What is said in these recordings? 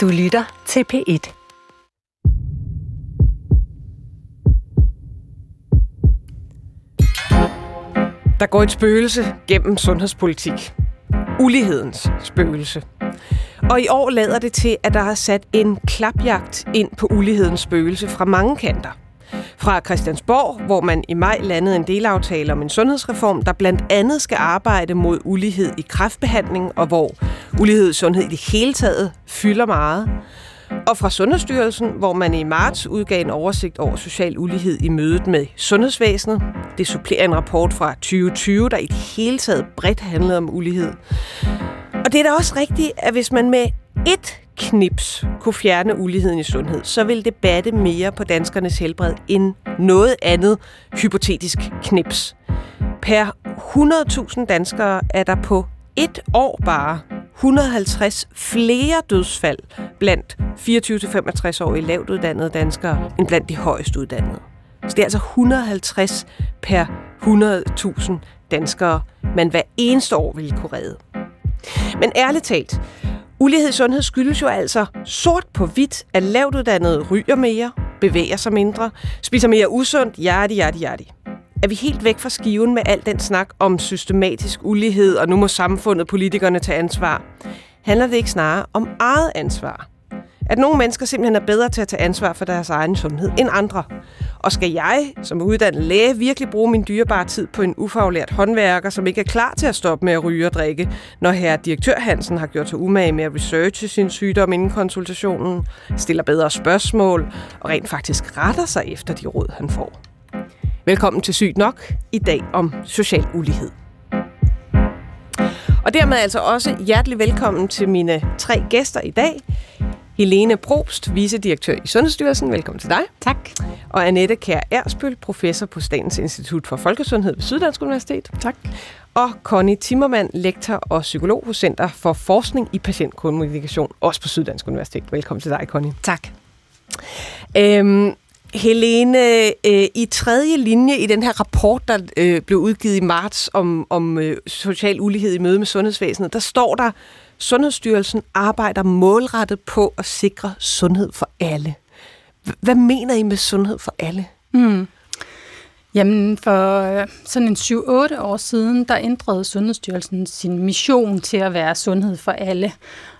Du lytter til P1. Der går et spøgelse gennem sundhedspolitik. Ulighedens spøgelse. Og i år lader det til, at der er sat en klapjagt ind på ulighedens spøgelse fra mange kanter. Fra Christiansborg, hvor man i maj landede en delaftale om en sundhedsreform, der blandt andet skal arbejde mod ulighed i kræftbehandling, og hvor ulighed i sundhed i det hele taget fylder meget. Og fra Sundhedsstyrelsen, hvor man i marts udgav en oversigt over social ulighed i mødet med sundhedsvæsenet. Det supplerer en rapport fra 2020, der i det hele taget bredt handlede om ulighed. Og det er da også rigtigt, at hvis man med et knips kunne fjerne uligheden i sundhed, så ville det batte mere på danskernes helbred end noget andet hypotetisk knips. Per 100.000 danskere er der på et år bare 150 flere dødsfald blandt 24-65-årige lavt uddannede danskere end blandt de højst uddannede. Så det er altså 150 per 100.000 danskere, man hver eneste år ville kunne redde. Men ærligt talt, ulighed i sundhed skyldes jo altså sort på hvidt, at lavt uddannede ryger mere, bevæger sig mindre, spiser mere usundt, yadi. Er vi helt væk fra skiven med al den snak om systematisk ulighed, og nu må samfundet, politikerne tage ansvar? Handler det ikke snarere om eget ansvar? At nogle mennesker simpelthen er bedre til at tage ansvar for deres egen sundhed end andre. Og skal jeg, som uddannet læge, virkelig bruge min dyrebare tid på en ufaglært håndværker, som ikke er klar til at stoppe med at ryge og drikke, når herre direktør Hansen har gjort sig umage med at researche sin sygdom inden konsultationen, stiller bedre spørgsmål og rent faktisk retter sig efter de råd, han får? Velkommen til Sygt Nok, i dag om social ulighed. Og dermed altså også hjertelig velkommen til mine tre gæster i dag. Helene Probst, vicedirektør i Sundhedsstyrelsen. Velkommen til dig. Tak. Og Annette Kær Ersbøll, professor på Statens Institut for Folkesundhed ved Syddansk Universitet. Tak. Og Connie Timmermann, lektor og psykolog hos Center for Forskning i Patientkommunikation, også på Syddansk Universitet. Velkommen til dig, Connie. Tak. Helene, i tredje linje i den her rapport, der blev udgivet i marts om social ulighed i møde med sundhedsvæsenet, der står der, Sundhedsstyrelsen arbejder målrettet på at sikre sundhed for alle. Hvad mener I med sundhed for alle? Jamen, for sådan en 7-8 år siden, der ændrede Sundhedsstyrelsen sin mission til at være sundhed for alle.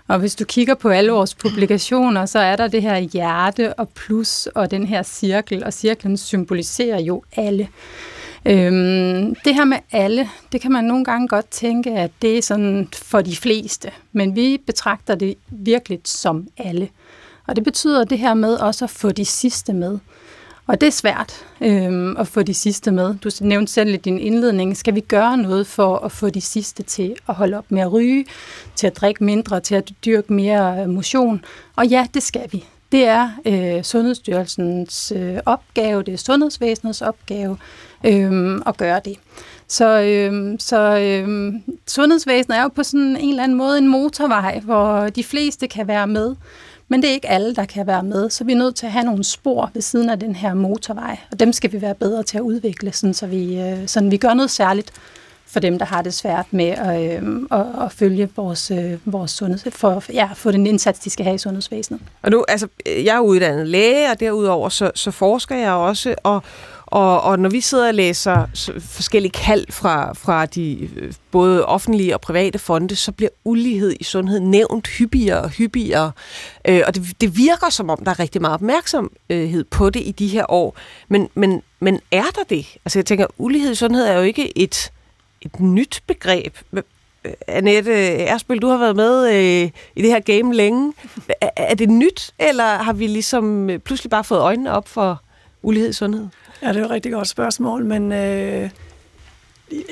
Og hvis du kigger på alle vores publikationer, så er der det her hjerte og plus og den her cirkel, og cirklen symboliserer jo alle. Det her med alle, det kan man nogle gange godt tænke, at det er sådan for de fleste, men vi betragter det virkelig som alle. Og det betyder det her med også at få de sidste med. Og det er svært at få de sidste med. Du nævnte selv i din indledning, skal vi gøre noget for at få de sidste til at holde op med at ryge, til at drikke mindre, til at dyrke mere motion? Og ja, det skal vi. Det er Sundhedsstyrelsens opgave, det er sundhedsvæsenets opgave at gøre det. Så sundhedsvæsenet er jo på sådan en eller anden måde en motorvej, hvor de fleste kan være med. Men det er ikke alle, der kan være med, så vi er nødt til at have nogle spor ved siden af den her motorvej, og dem skal vi være bedre til at udvikle, så vi gør noget særligt for dem, der har det svært med at følge vores sundhed, for den indsats, de skal have i sundhedsvæsenet. Og nu, altså, jeg er uddannet læge, og derudover så forsker jeg også, og når vi sidder og læser forskellige kald fra de både offentlige og private fonde, så bliver ulighed i sundhed nævnt hyppigere. Og det virker, som om der er rigtig meget opmærksomhed på det i de her år. Men er der det? Altså jeg tænker, ulighed i sundhed er jo ikke et nyt begreb. Annette Ersbøll, du har været med i det her game længe. Er det nyt, eller har vi ligesom pludselig bare fået øjnene op for ulighed i sundhed? Ja, det er jo et rigtig godt spørgsmål, men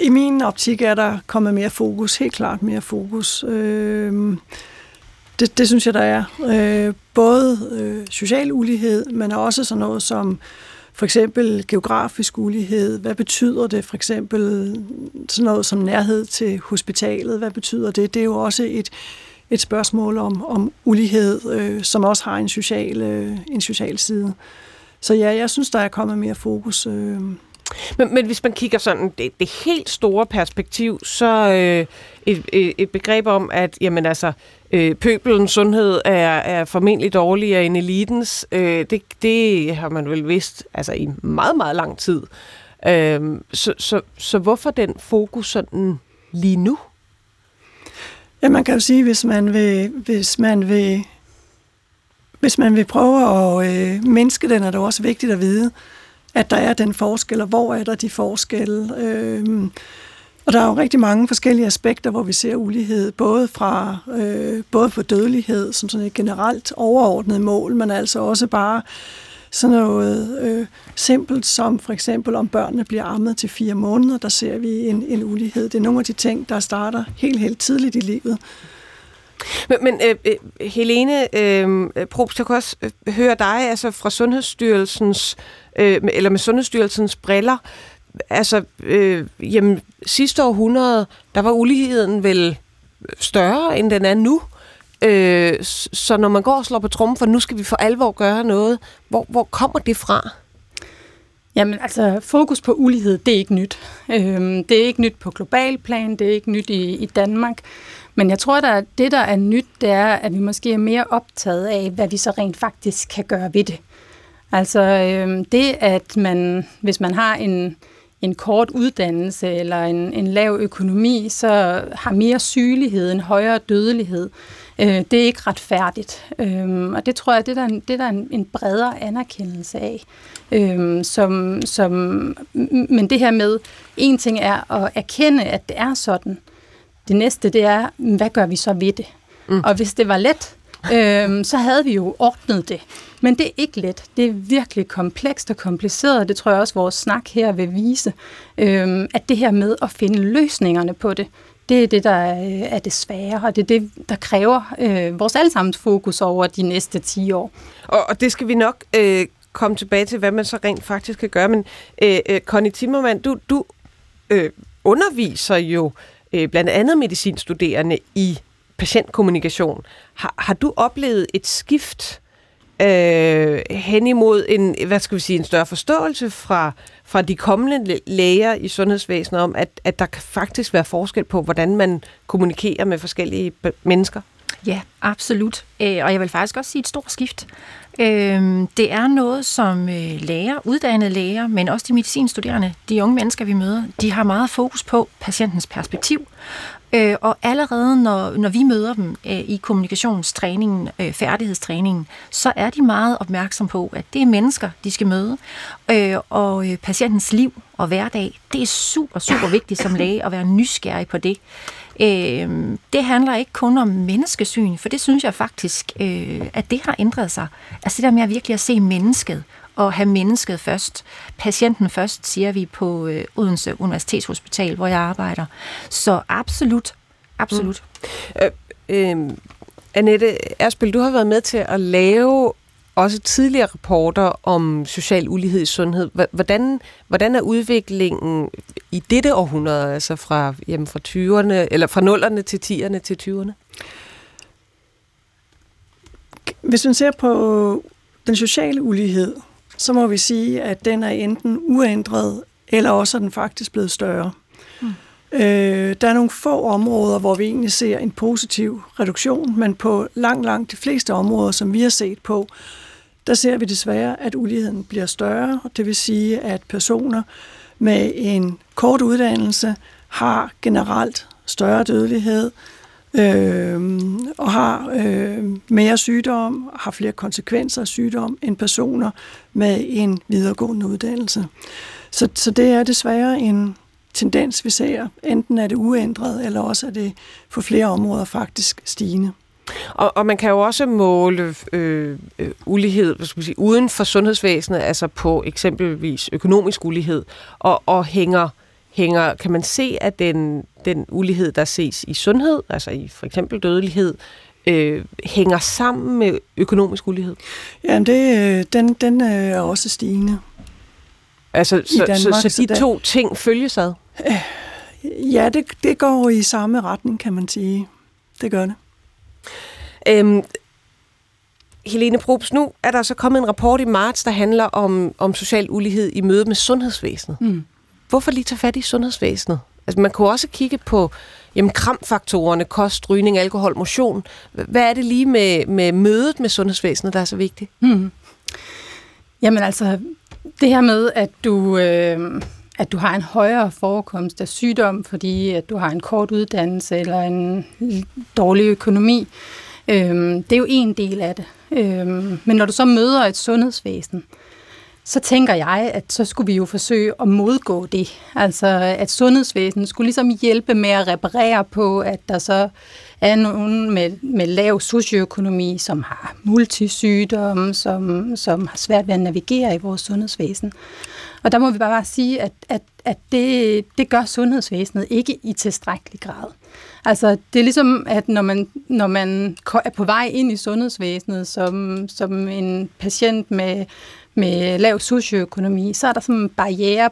i min optik er der kommet mere fokus, helt klart mere fokus. Det synes jeg, der er. Både social ulighed, men også sådan noget som for eksempel geografisk ulighed. Hvad betyder det for eksempel sådan noget som nærhed til hospitalet? Hvad betyder det? Det er jo også et spørgsmål om ulighed, som også har en social side. Så ja, jeg synes, der er kommet mere fokus. Men hvis man kigger sådan det helt store perspektiv, så et begreb om, at jamen altså, pøbelens sundhed er formentlig dårligere end elitens. Det har man vel vidst altså i meget, meget lang tid. Så hvorfor den fokus sådan lige nu? Ja, man kan jo sige, hvis man vil prøve at mindske den, er det også vigtigt at vide, at der er den forskel, og hvor er der de forskelle. Og der er jo rigtig mange forskellige aspekter, hvor vi ser ulighed, både på dødelighed, som sådan et generelt overordnet mål, men altså også bare sådan noget simpelt som for eksempel, om børnene bliver ammet til 4 måneder, der ser vi en ulighed. Det er nogle af de ting, der starter helt tidligt i livet. Men Helene Probst, jeg kan også høre dig altså fra Sundhedsstyrelsens, eller med Sundhedsstyrelsens briller. Altså, jamen, sidste århundrede, der var uligheden vel større, end den er nu. Så når man går og slår på trommen, for nu skal vi for alvor gøre noget, hvor kommer det fra? Jamen, altså, fokus på ulighed, det er ikke nyt. Det er ikke nyt på global plan, det er ikke nyt i Danmark. Men jeg tror, at det, der er nyt, det er, at vi måske er mere optaget af, hvad vi så rent faktisk kan gøre ved det. Altså det, at man, hvis man har en kort uddannelse eller en lav økonomi, så har mere sygelighed, en højere dødelighed. Det er ikke retfærdigt. Og det tror jeg, det er der en bredere anerkendelse af. Men det her med, en ting er at erkende, at det er sådan. Det næste, det er, hvad gør vi så ved det? Mm. Og hvis det var let, så havde vi jo ordnet det. Men det er ikke let. Det er virkelig komplekst og kompliceret. Det tror jeg også, vores snak her vil vise. At det her med at finde løsningerne på det, det er det, der er det svære, og det er det, der kræver vores allesammens fokus over de næste 10 år. Og det skal vi nok komme tilbage til, hvad man så rent faktisk kan gøre. Men Connie Timmermann, du underviser jo blandt andet medicinstuderende i patientkommunikation. Har du oplevet et skift hen imod en større forståelse fra de kommende læger i sundhedsvæsenet om, at der kan faktisk være forskel på, hvordan man kommunikerer med forskellige mennesker? Ja, absolut. Og jeg vil faktisk også sige et stort skift. Det er noget, som læger, uddannede læger, men også de medicinstuderende, de unge mennesker, vi møder, de har meget fokus på patientens perspektiv. Og allerede når vi møder dem i kommunikationstræningen, færdighedstræningen, så er de meget opmærksomme på, at det er mennesker, de skal møde. Og patientens liv og hverdag, det er super, super vigtigt som læge at være nysgerrig på det. Det handler ikke kun om menneskesyn, for det synes jeg faktisk, at det har ændret sig. Altså det der med at virkelig se mennesket og have mennesket først. Patienten først, siger vi på Odense Universitetshospital, hvor jeg arbejder. Så absolut. Annette Kær Ersbøll, du har været med til at lave også tidligere rapporter om social ulighed i sundhed. Hvordan er udviklingen i dette århundrede, altså fra 20'erne, eller fra 0'erne til 10'erne til 20'erne? Hvis man ser på den sociale ulighed, så må vi sige, at den er enten uændret, eller også er den faktisk blevet større. Der er nogle få områder, hvor vi egentlig ser en positiv reduktion, men på langt de fleste områder, som vi har set på, der ser vi desværre, at uligheden bliver større. Det vil sige, at personer med en kort uddannelse har generelt større dødelighed, og har mere sygdom, har flere konsekvenser af sygdom end personer med en videregående uddannelse. Så det er desværre en tendens, vi ser. Enten er det uændret, eller også er det på flere områder faktisk stigende. Og man kan jo også måle ulighed uden for sundhedsvæsenet, altså på eksempelvis økonomisk ulighed, og hænger, kan man se, at den ulighed, der ses i sundhed, altså i for eksempel dødelighed, hænger sammen med økonomisk ulighed? Ja, den er også stigende. Altså, så de to ting følges ad? Ja, det går i samme retning, kan man sige. Det gør det. Helene Probst, nu er der så kommet en rapport i marts, der handler om social ulighed i møde med sundhedsvæsenet. Hvorfor lige tage fat i sundhedsvæsenet? Altså man kunne også kigge på kramfaktorerne, kost, rygning, alkohol, motion. Hvad er det lige med mødet med sundhedsvæsenet, der er så vigtigt? Jamen altså, det her med, at du har en højere forekomst af sygdom, fordi at du har en kort uddannelse eller en dårlig økonomi, det er jo en del af det. Men når du så møder et sundhedsvæsen, så tænker jeg, at så skulle vi jo forsøge at modgå det. Altså, at sundhedsvæsenet skulle ligesom hjælpe med at reparere på, at der så er nogen med lav socioøkonomi, som har multisygdomme, som har svært ved at navigere i vores sundhedsvæsen. Og der må vi bare sige, at det gør sundhedsvæsenet ikke i tilstrækkelig grad. Altså, det er ligesom, at når man er på vej ind i sundhedsvæsenet som en patient med lav socioøkonomi, så er der sådan barriere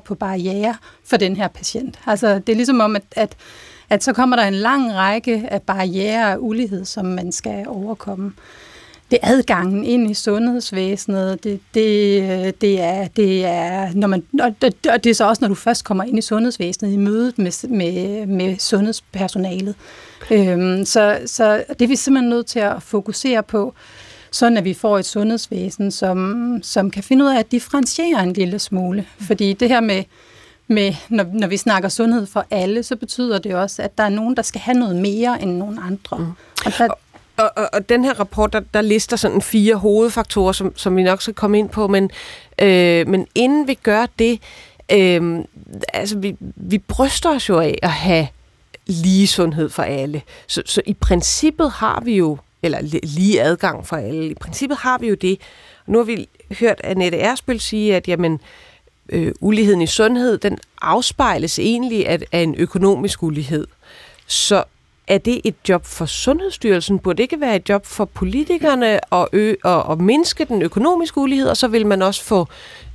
på barriere for den her patient. Altså, det er ligesom om, at så kommer der en lang række af barrierer og ulighed, som man skal overkomme. Det er adgangen ind i sundhedsvæsenet, det er når man, og det er så også, når du først kommer ind i sundhedsvæsenet i mødet med sundhedspersonalet. Så det er vi simpelthen nødt til at fokusere på, sådan at vi får et sundhedsvæsen, som kan finde ud af at differentiere en lille smule. Fordi det her med når vi snakker sundhed for alle, så betyder det også, at der er nogen, der skal have noget mere end nogen andre. Og den her rapport, der lister sådan 4 hovedfaktorer, som vi nok skal komme ind på, men inden vi gør det, altså vi bryster os jo af at have lige sundhed for alle. Så i princippet har vi jo, eller lige adgang for alle, i princippet har vi jo det. Nu har vi hørt Annette Ersbøll sige, at uligheden i sundhed, den afspejles egentlig af en økonomisk ulighed. Så er det et job for Sundhedsstyrelsen? Burde det ikke være et job for politikerne at mindske den økonomiske ulighed, og så vil man også få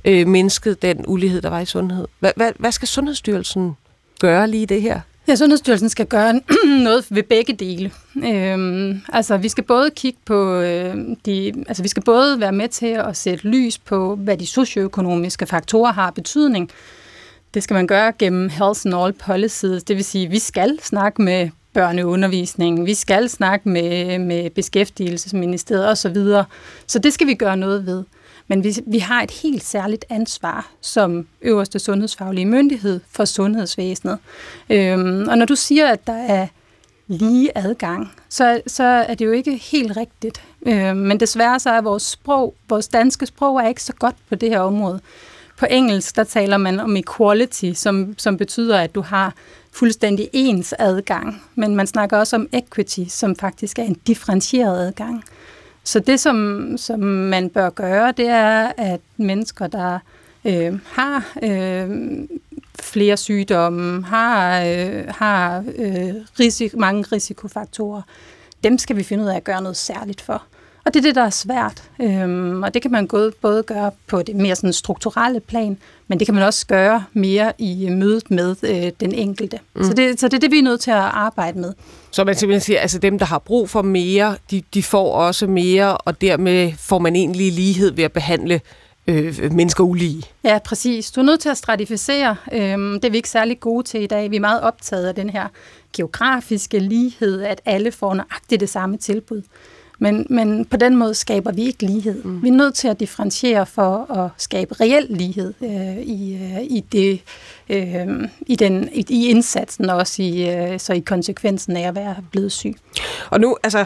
mindsket den ulighed, der var i sundhed? Hvad skal Sundhedsstyrelsen gøre lige det her? Ja, Sundhedsstyrelsen skal gøre noget ved begge dele. Altså, vi skal både kigge på vi skal både være med til at sætte lys på, hvad de socioøkonomiske faktorer har betydning. Det skal man gøre gennem Health and All Policies. Det vil sige, at vi skal snakke med børneundervisning, vi skal snakke med Beskæftigelsesministeriet osv. Så det skal vi gøre noget ved. Men vi har et helt særligt ansvar som øverste sundhedsfaglige myndighed for sundhedsvæsenet. Og når du siger, at der er lige adgang, så er det jo ikke helt rigtigt. Men desværre så er vores danske sprog er ikke så godt på det her område. På engelsk, der taler man om equality, som betyder, at du har fuldstændig ens adgang. Men man snakker også om equity, som faktisk er en differentieret adgang. Så det, som man bør gøre, det er, at mennesker, der har flere sygdomme, har mange risikofaktorer, dem skal vi finde ud af at gøre noget særligt for. Og det er det, der er svært. Og det kan man både gøre på det mere sådan strukturelle plan, men det kan man også gøre mere i mødet med den enkelte. Så det er det, vi er nødt til at arbejde med. Så man simpelthen siger, altså dem, der har brug for mere, de får også mere, og dermed får man egentlig lighed ved at behandle mennesker ulige. Ja, præcis. Du er nødt til at stratificere. Det er vi ikke særlig gode til i dag. Vi er meget optaget af den her geografiske lighed, at alle får nøjagtigt det samme tilbud. Men på den måde skaber vi ikke lighed. Vi er nødt til at differentiere for at skabe reel lighed i indsatsen, og også i konsekvensen af at være blevet syg. Og nu, altså,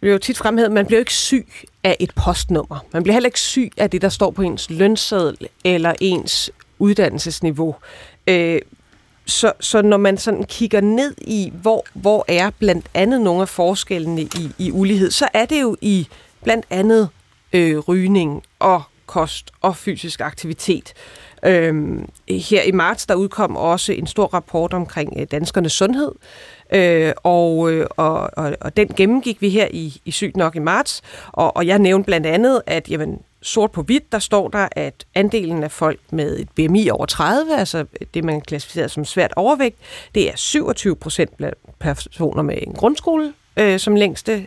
det er jo tit fremhævet, man bliver ikke syg af et postnummer. Man bliver heller ikke syg af det, der står på ens lønseddel eller ens uddannelsesniveau. Så når man sådan kigger ned i, hvor er blandt andet nogle af forskellene i ulighed, så er det jo i blandt andet rygning og kost og fysisk aktivitet. Her i marts, der udkom også en stor rapport omkring danskernes sundhed, og den gennemgik vi her i Sygt Nok i marts, og jeg nævnte blandt andet, at sort på hvidt, der står der, at andelen af folk med et BMI over 30, altså det, man klassificerer som svært overvægt, det er 27% blandt personer med en grundskole som længste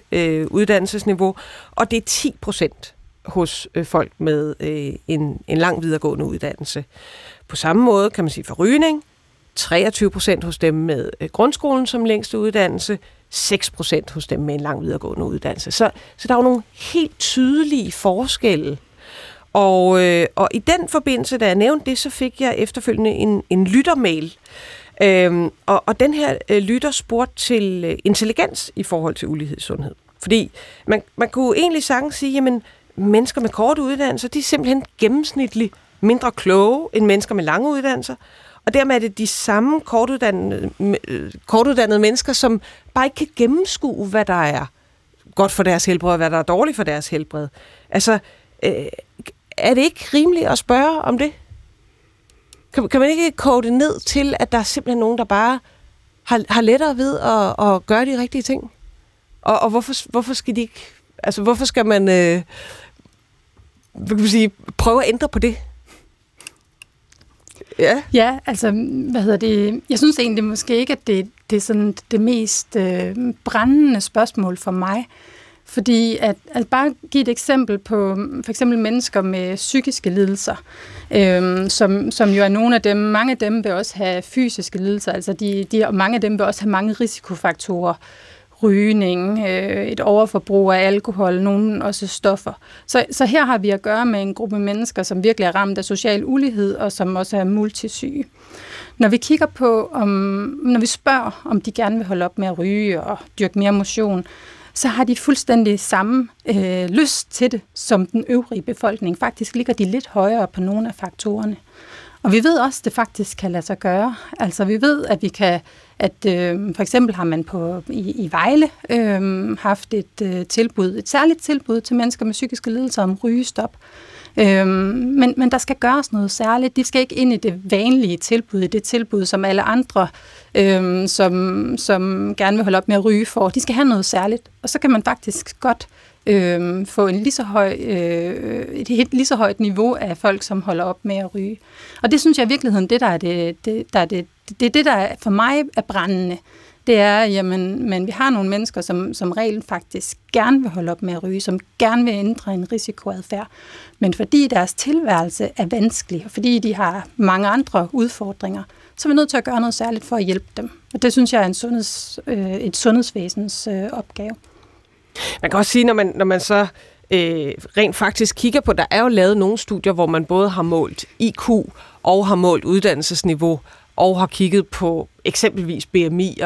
uddannelsesniveau, og det er 10% hos folk med en lang videregående uddannelse. På samme måde kan man sige for rygning, 23% hos dem med grundskolen som længste uddannelse, 6% hos dem med en lang videregående uddannelse. Så der er jo nogle helt tydelige forskelle. Og i den forbindelse, da jeg nævnte det, så fik jeg efterfølgende en lyttermail. Og den her lytter spurgte til intelligens i forhold til ulighed i sundhed. Fordi man kunne egentlig sagtens sige, jamen mennesker med korte uddannelser, de er simpelthen gennemsnitligt mindre kloge end mennesker med lange uddannelser. Og dermed er det de samme kortuddannede mennesker, som bare ikke kan gennemskue, hvad der er godt for deres helbred, og hvad der er dårligt for deres helbred. Altså, er det ikke rimeligt at spørge om det? Kan man ikke kode det ned til, at der er simpelthen nogen, der bare har lettere ved at gøre de rigtige ting? Og hvorfor skal de ikke... Altså, hvorfor skal man prøve at ændre på det? Ja. Ja, altså, jeg synes egentlig måske ikke, at det er sådan det mest brændende spørgsmål for mig. Fordi at bare give et eksempel på for eksempel mennesker med psykiske lidelser, som jo er nogle af dem, mange af dem vil også have fysiske lidelser, altså og mange af dem vil også have mange risikofaktorer, rygning, et overforbrug af alkohol, nogen også stoffer. Så her har vi at gøre med en gruppe mennesker, som virkelig er ramt af social ulighed, og som også er multisyge. Når vi kigger på, når vi spørger, om de gerne vil holde op med at ryge og dyrke mere motion, så har de fuldstændig samme lyst til det, som den øvrige befolkning. Faktisk ligger de lidt højere på nogle af faktorerne. Og vi ved også, at det faktisk kan lade sig gøre. Altså vi ved, at vi kan... for eksempel har man i Vejle haft et særligt tilbud til mennesker med psykiske lidelser om rygestop. Men der skal gøres noget særligt. De skal ikke ind i det vanlige tilbud, det tilbud, som alle andre, som gerne vil holde op med at ryge for. De skal have noget særligt, og så kan man faktisk godt få et lige så højt niveau af folk, som holder op med at ryge. Og det synes jeg i virkeligheden, det der for mig er brændende. Det er, men vi har nogle mennesker, som regel faktisk gerne vil holde op med at ryge, som gerne vil ændre en risikoadfærd, men fordi deres tilværelse er vanskelig, og fordi de har mange andre udfordringer, så er vi nødt til at gøre noget særligt for at hjælpe dem. Og det synes jeg er et sundhedsvæsens opgave. Man kan også sige, når man så rent faktisk kigger på, der er jo lavet nogle studier, hvor man både har målt IQ og har målt uddannelsesniveau, og har kigget på eksempelvis BMI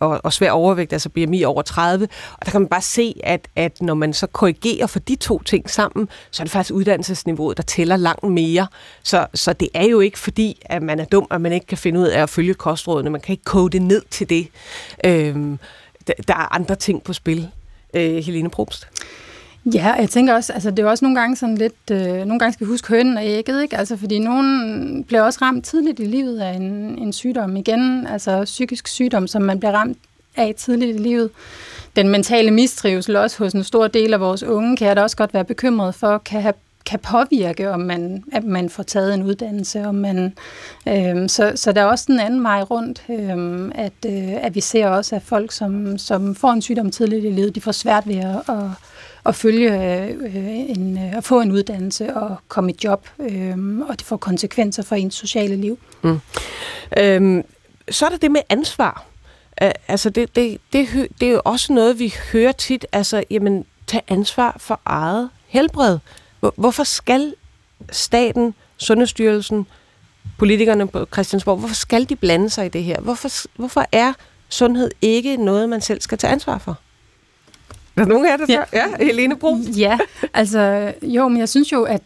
og svær overvægt, altså BMI over 30. Og der kan man bare se, at når man så korrigerer for de to ting sammen, så er det faktisk uddannelsesniveauet, der tæller langt mere. Så det er jo ikke fordi, at man er dum, at man ikke kan finde ud af at følge kostrådene. Man kan ikke kode det ned til det. Der er andre ting på spil. Helene Probst? Ja, jeg tænker også, altså det er også nogle gange sådan lidt, nogle gange skal vi huske hønen og ægget, ikke? Altså fordi nogen bliver også ramt tidligt i livet af en sygdom igen, altså psykisk sygdom, som man bliver ramt af tidligt i livet. Den mentale mistrivsel også hos en stor del af vores unge, kan jeg da også godt være bekymret for, kan påvirke, om man får taget en uddannelse, så der er også den anden vej rundt, at vi ser også, at folk, som får en sygdom tidligt i livet, de får svært ved at få en uddannelse og komme i job, og det får konsekvenser for ens sociale liv. Mm. Så er der det med ansvar. Altså det er jo også noget, vi hører tit, altså jamen, tage ansvar for eget helbred. Hvorfor skal staten, Sundhedsstyrelsen, politikerne på Christiansborg, hvorfor skal de blande sig i det her? Hvorfor er sundhed ikke noget, man selv skal tage ansvar for? Er der nogen af det? Ja. Ja, Helene Probst. Ja, altså jo, men jeg synes jo, at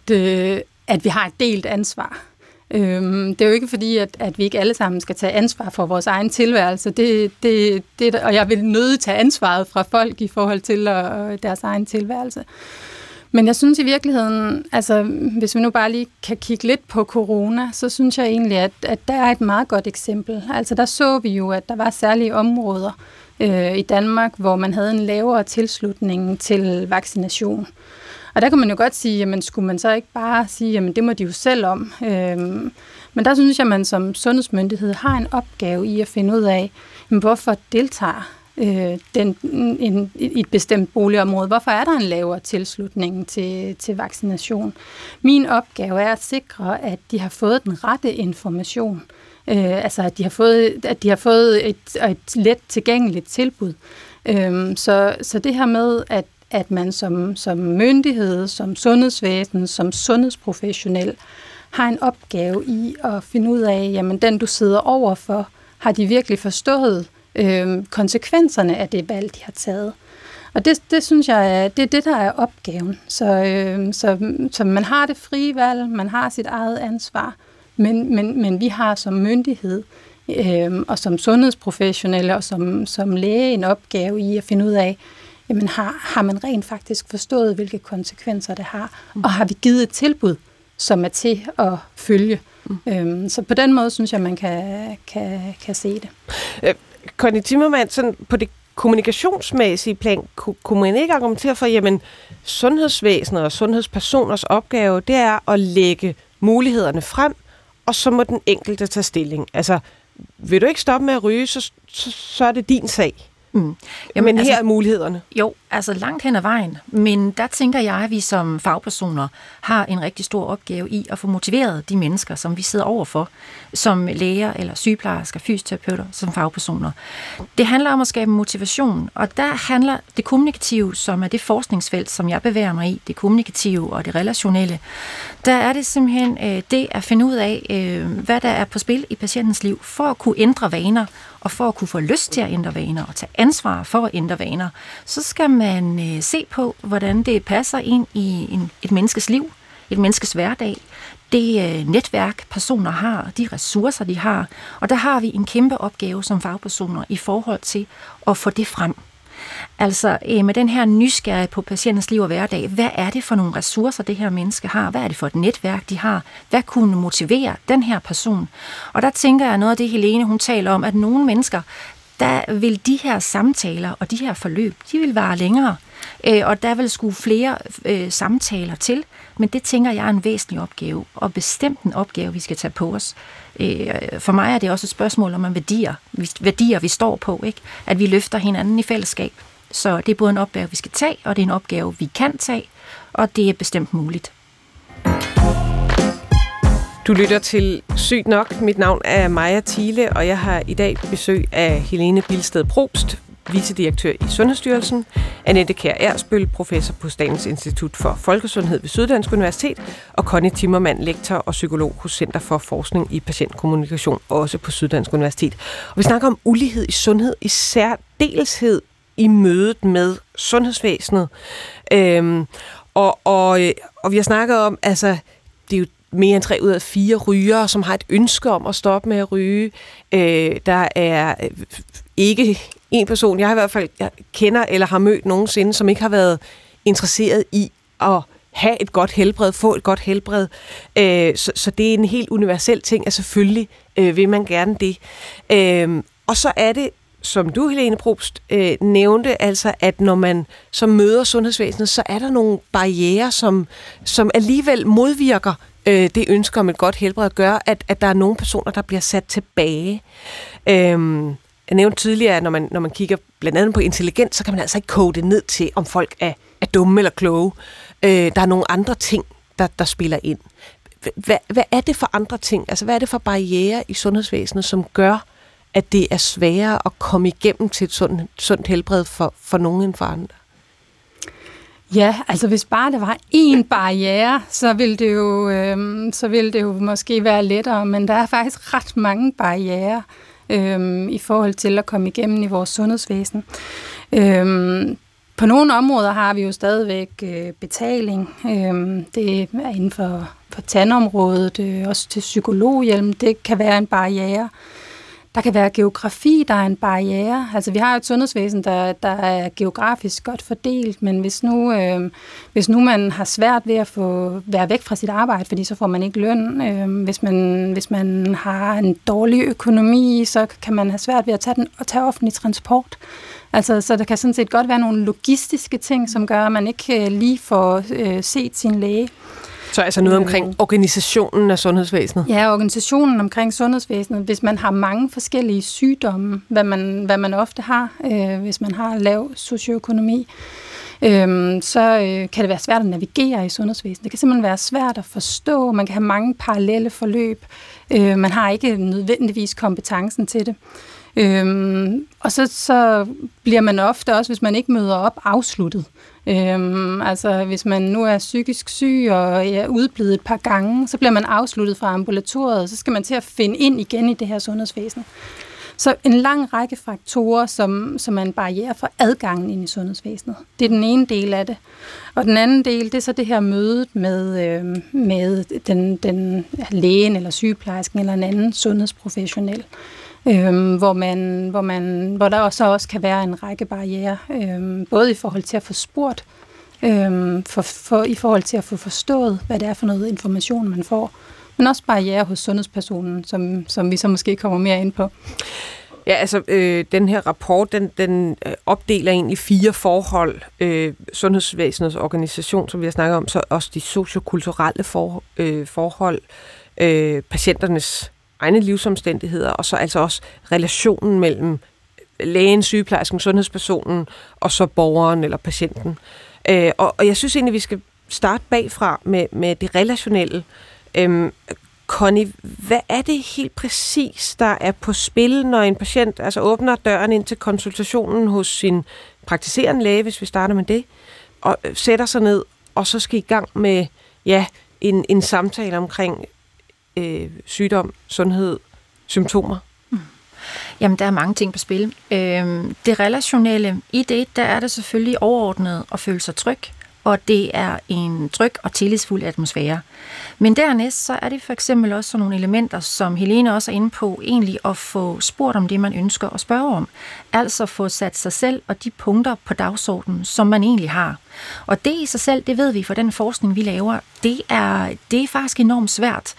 vi har et delt ansvar. Det er jo ikke fordi, at vi ikke alle sammen skal tage ansvar for vores egen tilværelse. Og jeg vil nødig tage ansvaret fra folk i forhold til deres egen tilværelse. Men jeg synes i virkeligheden, altså hvis vi nu bare lige kan kigge lidt på corona, så synes jeg egentlig, at der er et meget godt eksempel. Altså der så vi jo, at der var særlige områder i Danmark, hvor man havde en lavere tilslutning til vaccination. Og der kan man jo godt sige, jamen skulle man så ikke bare sige, jamen det må de jo selv om. Men der synes jeg, at man som sundhedsmyndighed har en opgave i at finde ud af, hvorfor deltager i et bestemt boligområde. Hvorfor er der en lavere tilslutning til vaccination? Min opgave er at sikre, at de har fået den rette information. Altså at de har fået et let tilgængeligt tilbud. Så det her med, at man som myndighed, som sundhedsvæsen, som sundhedsprofessionel har en opgave i at finde ud af, jamen den du sidder overfor, har de virkelig forstået konsekvenserne af det valg, de har taget. Og det synes jeg, det er det, der er opgaven. Så man har det frie valg, man har sit eget ansvar, men vi har som myndighed og som sundhedsprofessionelle og som læge en opgave i at finde ud af, jamen har man rent faktisk forstået, hvilke konsekvenser det har, og har vi givet et tilbud, som er til at følge. Så på den måde synes jeg, man kan se det. Connie Timmermann, sådan på det kommunikationsmæssige plan, kunne man ikke argumentere for, jamen sundhedsvæsenet og sundhedspersoners opgave, det er at lægge mulighederne frem, og så må den enkelte tage stilling. Altså, vil du ikke stoppe med at ryge, så er det din sag. Jamen, her er mulighederne. Jo, altså langt hen ad vejen. Men der tænker jeg, at vi som fagpersoner har en rigtig stor opgave i at få motiveret de mennesker, som vi sidder overfor, som læger eller sygeplejersker, fysioterapeuter, som fagpersoner. Det handler om at skabe motivation, og der handler det kommunikative, som er det forskningsfelt, som jeg bevæger mig i, det kommunikative og det relationelle. Der er det simpelthen det at finde ud af, hvad der er på spil i patientens liv, for at kunne ændre vaner, og for at kunne få lyst til at ændre vaner og tage ansvar for at ændre vaner, så skal man se på, hvordan det passer ind i et menneskes liv, et menneskes hverdag, det netværk, personer har, de ressourcer, de har. Og der har vi en kæmpe opgave som fagpersoner i forhold til at få det frem. Altså med den her nysgerrighed på patientens liv og hverdag, hvad er det for nogle ressourcer, det her menneske har? Hvad er det for et netværk, de har? Hvad kunne motivere den her person? Og der tænker jeg noget af det, Helene hun taler om, at nogle mennesker, der vil de her samtaler og de her forløb, de vil vare længere, og der vil skulle flere samtaler til, men det tænker jeg er en væsentlig opgave, og bestemt en opgave, vi skal tage på os. For mig er det også et spørgsmål om værdier, vi står på, ikke? At vi løfter hinanden i fællesskab. Så det er både en opgave, vi skal tage, og det er en opgave, vi kan tage, og det er bestemt muligt. Du lytter til Sygt Nok. Mit navn er Maja Thiele, og jeg har i dag besøg af Helene Bildsted-Probst, vicedirektør i Sundhedsstyrelsen, Annette Kær Ersbøll, professor på Statens Institut for Folkesundhed ved Syddansk Universitet, og Connie Timmermann, lektor og psykolog hos Center for Forskning i Patientkommunikation, også på Syddansk Universitet. Og vi snakker om ulighed i sundhed, i særdeleshed i mødet med sundhedsvæsenet. Og vi har snakket om, altså, det er jo mere end 3 ud af 4 rygere, som har et ønske om at stoppe med at ryge. Der er ikke en person, jeg i hvert fald kender eller har mødt nogensinde, som ikke har været interesseret i at have et godt helbred, få et godt helbred. Så det er en helt universel ting, at selvfølgelig vil man gerne det. Og så er det, som du, Helene Probst, nævnte, altså, at når man som møder sundhedsvæsenet, så er der nogle barrierer, som alligevel modvirker det ønske om et godt helbred, gør, at der er nogle personer, der bliver sat tilbage. Jeg nævnte tidligere, at når man kigger blandt andet på intelligens, så kan man altså ikke kode det ned til, om folk er dumme eller kloge. Der er nogle andre ting, der spiller ind. Hvad er det for andre ting? Altså, hvad er det for barrierer i sundhedsvæsenet, som gør, at det er sværere at komme igennem til et sundt helbred for nogen end for andre? Ja, altså hvis bare der var én barriere, så ville det jo måske være lettere, men der er faktisk ret mange barrierer i forhold til at komme igennem i vores sundhedsvæsen. På nogle områder har vi jo stadigvæk betaling. Det er inden for tandområdet, også til psykologhjælp. Det kan være en barriere. Der kan være geografi, der er en barriere. Altså vi har jo et sundhedsvæsen, der er geografisk godt fordelt, men hvis nu man har svært ved at være væk fra sit arbejde, fordi så får man ikke løn. Hvis man har en dårlig økonomi, så kan man have svært ved at tage offentlig transport. Altså, så der kan sådan set godt være nogle logistiske ting, som gør, at man ikke lige får set sin læge. Så altså noget omkring organisationen af sundhedsvæsenet? Ja, organisationen omkring sundhedsvæsenet. Hvis man har mange forskellige sygdomme, hvad man ofte har, hvis man har lav socioøkonomi. så kan det være svært at navigere i sundhedsvæsenet. Det kan simpelthen være svært at forstå. Man kan have mange parallelle forløb. Man har ikke nødvendigvis kompetencen til det. Og så bliver man ofte også, hvis man ikke møder op, afsluttet. Altså hvis man nu er psykisk syg og er udblivet et par gange, så bliver man afsluttet fra ambulatoriet, og så skal man til at finde ind igen i det her sundhedsvæsen. Så en lang række faktorer, som er en barriere for adgangen ind i sundhedsvæsenet. Det er den ene del af det. Og den anden del, det er så det her mødet med den lægen eller sygeplejersken eller en anden sundhedsprofessionel. Hvor der også kan være en række barrierer, både i forhold til at få spurgt, i forhold til at få forstået, hvad det er for noget information, man får, men også barrierer hos sundhedspersonen, som vi så måske kommer mere ind på. Ja, altså den her rapport, den opdeler egentlig 4 forhold. Sundhedsvæsenets organisation, som vi har snakket om, så også de sociokulturelle forhold, patienternes egne livsomstændigheder, og så altså også relationen mellem lægen, sygeplejersken, sundhedspersonen, og så borgeren eller patienten. Og jeg synes egentlig, vi skal starte bagfra med det relationelle. Connie, hvad er det helt præcis, der er på spil, når en patient altså åbner døren ind til konsultationen hos sin praktiserende læge, hvis vi starter med det, og sætter sig ned, og så skal i gang med en samtale omkring sygdom, sundhed, symptomer? Jamen, der er mange ting på spil. Det relationelle i det, der er det selvfølgelig overordnet at føle sig tryg, og det er en tryg og tillidsfuld atmosfære. Men dernæst, så er det for eksempel også sådan nogle elementer, som Helene også er inde på, egentlig at få spurgt om det, man ønsker at spørge om. Altså få sat sig selv og de punkter på dagsordenen, som man egentlig har. Og det i sig selv, det ved vi fra den forskning, vi laver, det er faktisk enormt svært.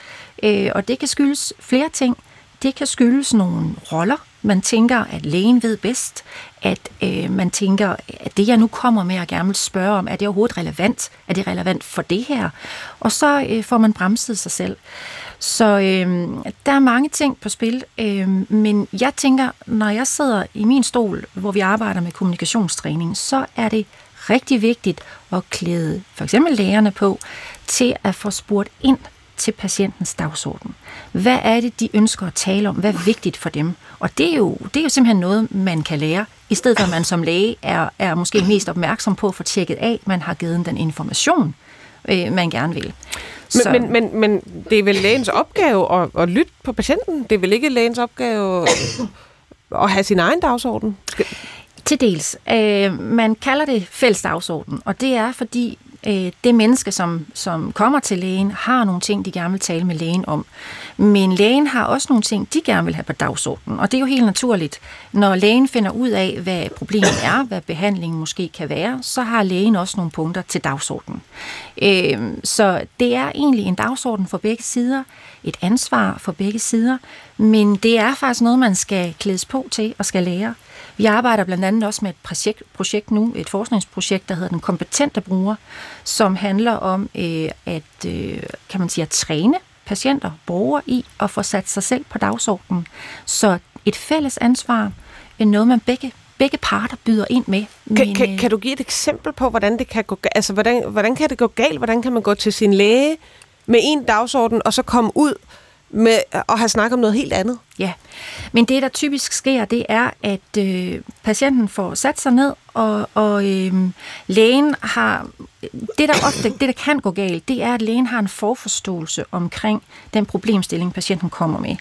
Og det kan skyldes flere ting. Det kan skyldes nogle roller. Man tænker, at lægen ved bedst, at man tænker, at det, jeg nu kommer med og gerne vil spørge om, er det overhovedet relevant? Er det relevant for det her? Og så får man bremset sig selv. Så der er mange ting på spil, men jeg tænker, når jeg sidder i min stol, hvor vi arbejder med kommunikationstræning, så er det rigtig vigtigt at klæde for eksempel lægerne på til at få spurgt ind til patientens dagsorden. Hvad er det, de ønsker at tale om? Hvad er vigtigt for dem? Og det er jo simpelthen noget, man kan lære, i stedet for at man som læge er måske mest opmærksom på at få tjekket af, at man har givet den information, man gerne vil. Men det er vel lægens opgave at lytte på patienten? Det er vel ikke lægens opgave at have sin egen dagsorden? Til dels. Man kalder det fælles dagsorden, og det er fordi det menneske, som kommer til lægen, har nogle ting, de gerne vil tale med lægen om. Men lægen har også nogle ting, de gerne vil have på dagsordenen. Og det er jo helt naturligt. Når lægen finder ud af, hvad problemet er, hvad behandlingen måske kan være, så har lægen også nogle punkter til dagsordenen. Så det er egentlig en dagsorden for begge sider, et ansvar for begge sider, men det er faktisk noget, man skal klædes på til og skal lære. Vi arbejder blandt andet også med et projekt nu, et forskningsprojekt, der hedder Den Kompetente Bruger, som handler om at træne patienter, borgere i at få sat sig selv på dagsordenen. Så et fælles ansvar er noget, man begge parter byder ind med. Kan du give et eksempel på, hvordan det kan gå galt? Altså, hvordan kan det gå galt? Hvordan kan man gå til sin læge med en dagsorden, og så komme ud med at have snakket om noget helt andet? Ja, men det, der typisk sker, det er, at patienten får sat sig ned, og lægen har... Det, der kan gå galt, det er, at lægen har en forforståelse omkring den problemstilling, patienten kommer med.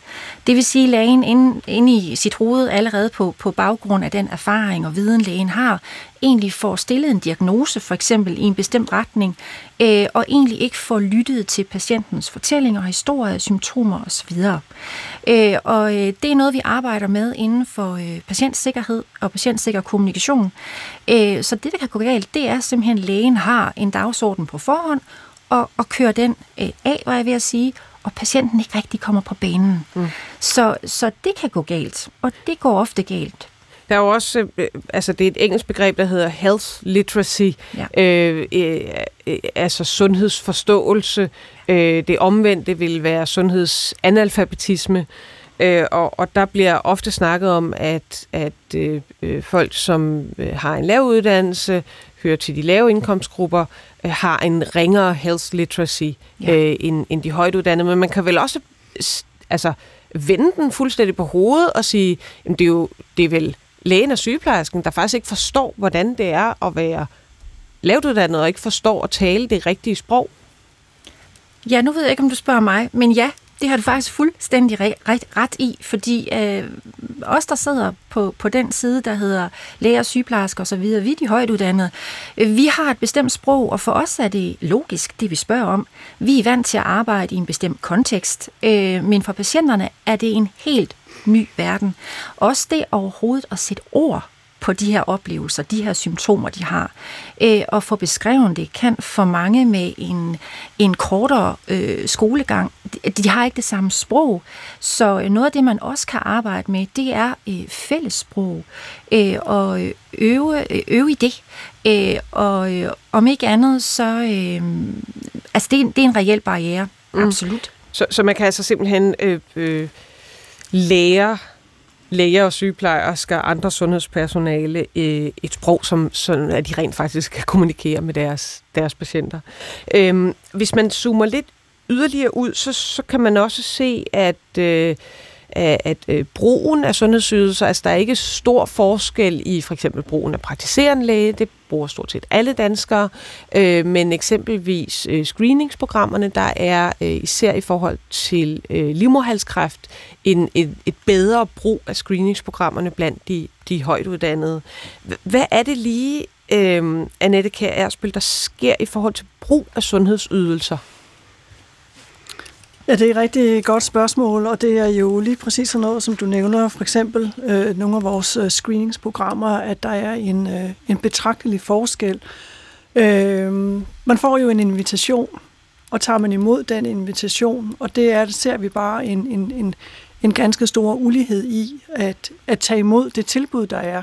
Det vil sige, at lægen inde i sit hoved allerede på baggrund af den erfaring og viden, lægen har, egentlig får stillet en diagnose, for eksempel i en bestemt retning, og egentlig ikke får lyttet til patientens fortællinger, historier, symptomer osv. Og det er noget, vi arbejder med inden for patientsikkerhed og patientsikker kommunikation. Så det, der kan gå galt, det er simpelthen, at lægen har en dagsorden på forhånd, og kører den af, hvad jeg vil sige, og patienten ikke rigtig kommer på banen. Mm. Så det kan gå galt, og det går ofte galt. Der er jo også, altså det er et engelsk begreb, der hedder health literacy, ja. Altså sundhedsforståelse. Det omvendte vil være sundhedsanalfabetisme. Og der bliver ofte snakket om, at folk, som har en lav uddannelse, hører til de lave indkomstgrupper, har en ringere health literacy end de højt uddannede. Men man kan vel også vende den fuldstændig på hovedet og sige, jamen det er vel lægen og sygeplejersken, der faktisk ikke forstår, hvordan det er at være lavt uddannet og ikke forstår at tale det rigtige sprog. Ja, nu ved jeg ikke, om du spørger mig, men ja, det har du faktisk fuldstændig ret i, fordi os, der sidder på den side, der hedder læger, sygeplejersker osv., vi er de højtuddannede, vi har et bestemt sprog, og for os er det logisk, det vi spørger om. Vi er vant til at arbejde i en bestemt kontekst, men for patienterne er det en helt ny verden. Også det overhovedet at sætte ord på de her oplevelser, de her symptomer, de har. Og få beskrevet det kan for mange med en kortere skolegang. De har ikke det samme sprog, så noget af det, man også kan arbejde med, det er fællessprog og øve i det. Og om ikke andet, så det er en reel barriere. Absolut. Så man kan altså simpelthen lære læger og sygeplejersker og andre sundhedspersonale et sprog, som at de rent faktisk kan kommunikere med deres patienter. Hvis man zoomer lidt yderligere ud, så kan man også se, at brugen af sundhedsydelser, altså der er ikke stor forskel i for eksempel brugen af praktiserende læge, det bruger stort set alle danskere, men eksempelvis screeningsprogrammerne, der er især i forhold til livmoderhalskræft et bedre brug af screeningsprogrammerne blandt de højt uddannede. Hvad er det lige, Annette Kær Ersbøll, der sker i forhold til brug af sundhedsydelser? Ja, det er et rigtig godt spørgsmål, og det er jo lige præcis sådan noget, som du nævner, for eksempel nogle af vores screeningsprogrammer, at der er en betragtelig forskel. Man får jo en invitation, og tager man imod den invitation, og det ser vi bare en ganske stor ulighed i, at tage imod det tilbud, der er.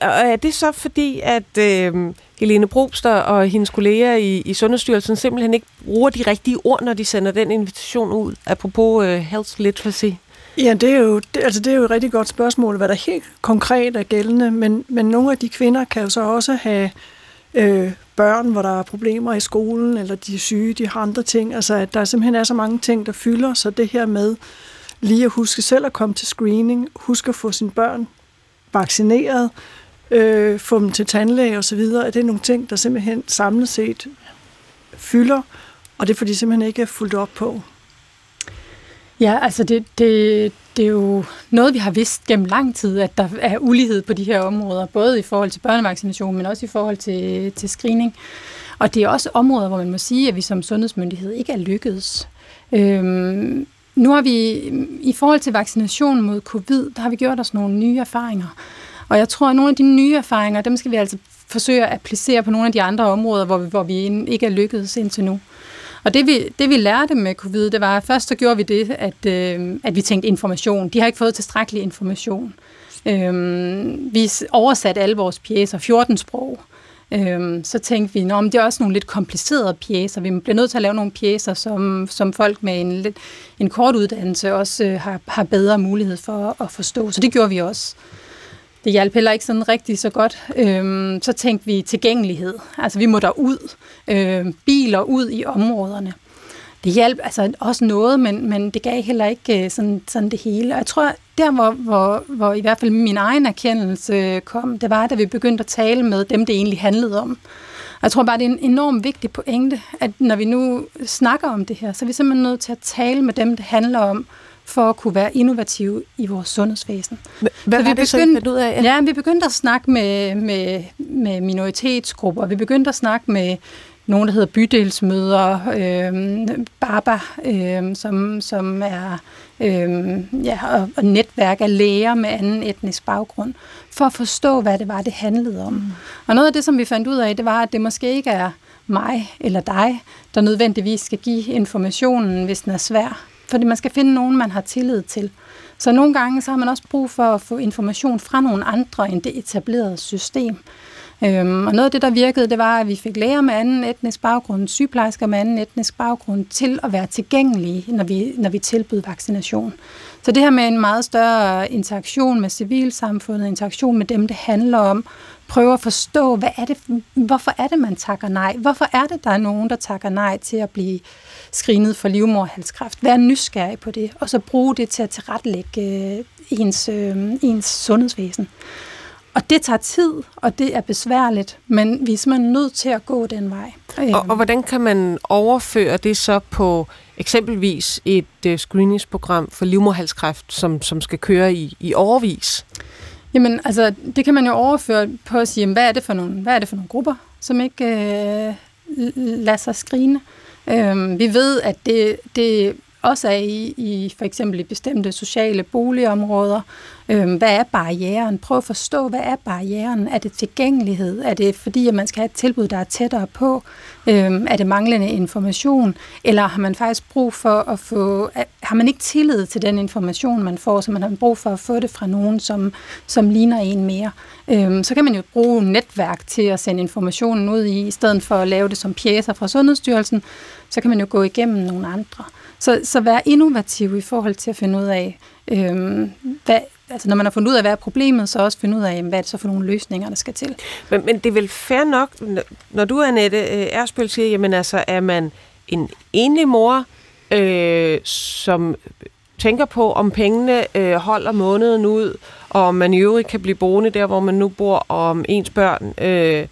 Og er det så fordi, at Helene Probst og hendes kolleger i Sundhedsstyrelsen simpelthen ikke bruger de rigtige ord, når de sender den invitation ud, apropos health literacy? Ja, det er jo et rigtig godt spørgsmål, hvad der helt konkret er gældende, men nogle af de kvinder kan jo så også have børn, hvor der er problemer i skolen, eller de er syge, de har andre ting. Altså, at der simpelthen er så mange ting, der fylder, så det her med lige at huske selv at komme til screening, huske at få sine børn vaccineret, få dem til tandlæge og så videre, at det er nogle ting, der simpelthen samlet set fylder, og det er fordi simpelthen ikke er fuldt op på. Ja, altså det er jo noget, vi har vidst gennem lang tid, at der er ulighed på de her områder, både i forhold til børnevaccination, men også i forhold til screening. Og det er også områder, hvor man må sige, at vi som sundhedsmyndighed ikke er lykkedes. Nu har vi, i forhold til vaccination mod covid, der har vi gjort os nogle nye erfaringer. Og jeg tror, at nogle af de nye erfaringer, dem skal vi altså forsøge at applicere på nogle af de andre områder, hvor vi ikke er lykkedes indtil nu. Og det vi lærte med covid, det var, at først så gjorde vi det, at vi tænkte information. De har ikke fået tilstrækkelig information. Vi oversatte alle vores pjecer, 14 sprog. Så tænkte vi, at det er også nogle lidt komplicerede pjecer. Vi bliver nødt til at lave nogle pjecer, som folk med en kort uddannelse også har bedre mulighed for at forstå. Så det gjorde vi også. Det hjalp heller ikke sådan rigtig så godt. Så tænkte vi tilgængelighed. Altså vi må derud. Biler ud i områderne. Det hjalp altså også noget, men det gav heller ikke sådan det hele. Og jeg tror, der hvor i hvert fald min egen erkendelse kom, det var, da vi begyndte at tale med dem, det egentlig handlede om. Og jeg tror bare, det er en enormt vigtig pointe, at når vi nu snakker om det her, så er vi simpelthen nødt til at tale med dem, det handler om, for at kunne være innovative i vores sundhedsvæsen. Hvad har det så ikke været ud af? Ja, vi begyndte at snakke med minoritetsgrupper, vi begyndte at snakke med nogle, der hedder bydelsmøder, Baba, som er og netværk af læger med anden etnisk baggrund, for at forstå, hvad det var, det handlede om. Og noget af det, som vi fandt ud af, det var, at det måske ikke er mig eller dig, der nødvendigvis skal give informationen, hvis den er svær. Fordi man skal finde nogen, man har tillid til. Så nogle gange så har man også brug for at få information fra nogle andre end det etablerede system. Og noget af det, der virkede, det var, at vi fik læger med anden etnisk baggrund, sygeplejersker med anden etnisk baggrund til at være tilgængelige, når vi tilbød vaccination. Så det her med en meget større interaktion med civilsamfundet, interaktion med dem, det handler om, prøve at forstå, hvorfor er det, man takker nej? Hvorfor er det, der er nogen, der takker nej til at blive screenet for livmoderhalskræft? Vær nysgerrig på det, og så bruge det til at tilrettelægge ens sundhedsvæsen. Og det tager tid, og det er besværligt, men vi er simpelthen nødt til at gå den vej. Og hvordan kan man overføre det så på eksempelvis et screeningsprogram for livmoderhalskræft, som skal køre i årevis? Jamen, altså, det kan man jo overføre på at sige, hvad er det for nogle grupper, som ikke lader sig screene. Vi ved, at det også er i for eksempel i bestemte sociale boligområder. Hvad er barrieren? Prøv at forstå, hvad er barrieren? Er det tilgængelighed? Er det fordi, at man skal have et tilbud, der er tættere på? Er det manglende information? Eller har man faktisk brug for at få... Har man ikke tillid til den information, man får, så man har brug for at få det fra nogen, som ligner en mere? Så kan man jo bruge netværk til at sende informationen ud i stedet for at lave det som pjæser fra Sundhedsstyrelsen. Så kan man jo gå igennem nogle andre. Så vær innovativ i forhold til at finde ud af, når man har fundet ud af, hvad er problemet, så også finde ud af, hvad er det så for nogle løsninger, der skal til. Men det er vel fair nok, når du, Annette Ersbøll, siger, jamen altså, er man en enlig mor, som tænker på, om pengene holder måneden ud, og om man i øvrigt kan blive boende der, hvor man nu bor, og om ens børn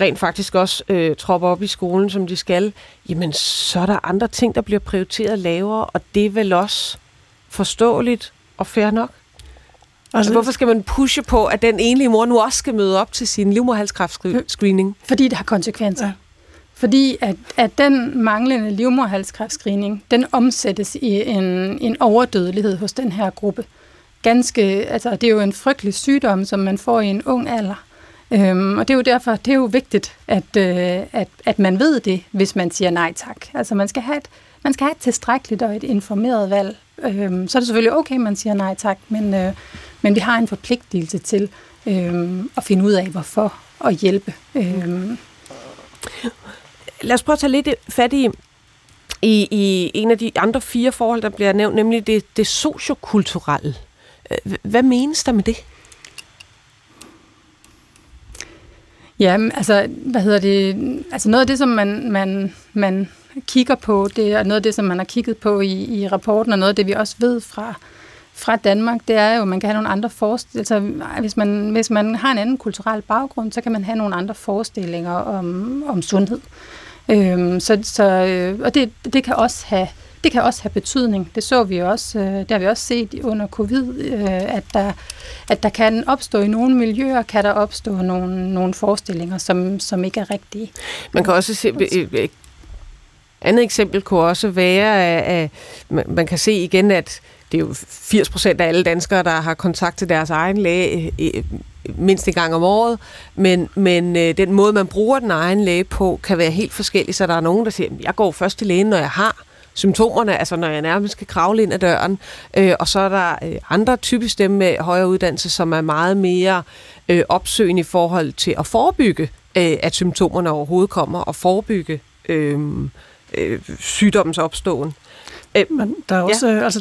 rent faktisk også tropper op i skolen, som de skal, jamen så er der andre ting, der bliver prioriteret lavere, og det er vel også forståeligt og fair nok? Altså, hvorfor skal man pushe på, at den enlige mor nu også skal møde op til sin livmoderhalskræftscreening? Fordi det har konsekvenser. Ja. Fordi at den manglende livmoderhalskræftscreening, den omsættes i en overdødelighed hos den her gruppe. Det er jo en frygtelig sygdom, som man får i en ung alder. Og det er jo derfor, det er jo vigtigt, at man ved det, hvis man siger nej tak. Altså man skal have et tilstrækkeligt og et informeret valg. Så er det selvfølgelig okay, man siger nej tak, men vi har en forpligtelse til at finde ud af, hvorfor og hjælpe. Lad os prøve at tage lidt fat i en af de andre 4 forhold, der bliver nævnt, nemlig det sociokulturelle. Hvad menes der med det? Ja, altså noget af det, som man kigger på, det er noget af det, som man har kigget på i rapporten, og noget af det, vi også ved fra Danmark, det er jo, at man kan have nogle andre forestillinger. Altså, hvis man har en anden kulturel baggrund, så kan man have nogle andre forestillinger om sundhed. Og det kan også have betydning. Det så vi også, det har vi også set under covid, at der kan opstå i nogle miljøer, kan der opstå nogle forestillinger, som ikke er rigtige. Man kan også se, et andet eksempel kunne også være, at man kan se igen, at det er jo 80% af alle danskere, der har kontakt til deres egen læge mindst en gang om året, men den måde, man bruger den egen læge på, kan være helt forskellig, så der er nogen, der siger, jeg går først til lægen, når jeg har symptomerne, altså når jeg nærmest skal kravle ind ad døren, og så er der andre typisk dem med højere uddannelse, som er meget mere opsøgende i forhold til at forebygge, at symptomerne overhovedet kommer, og forebygge sygdommens opståen. Men der er også, ja. Altså,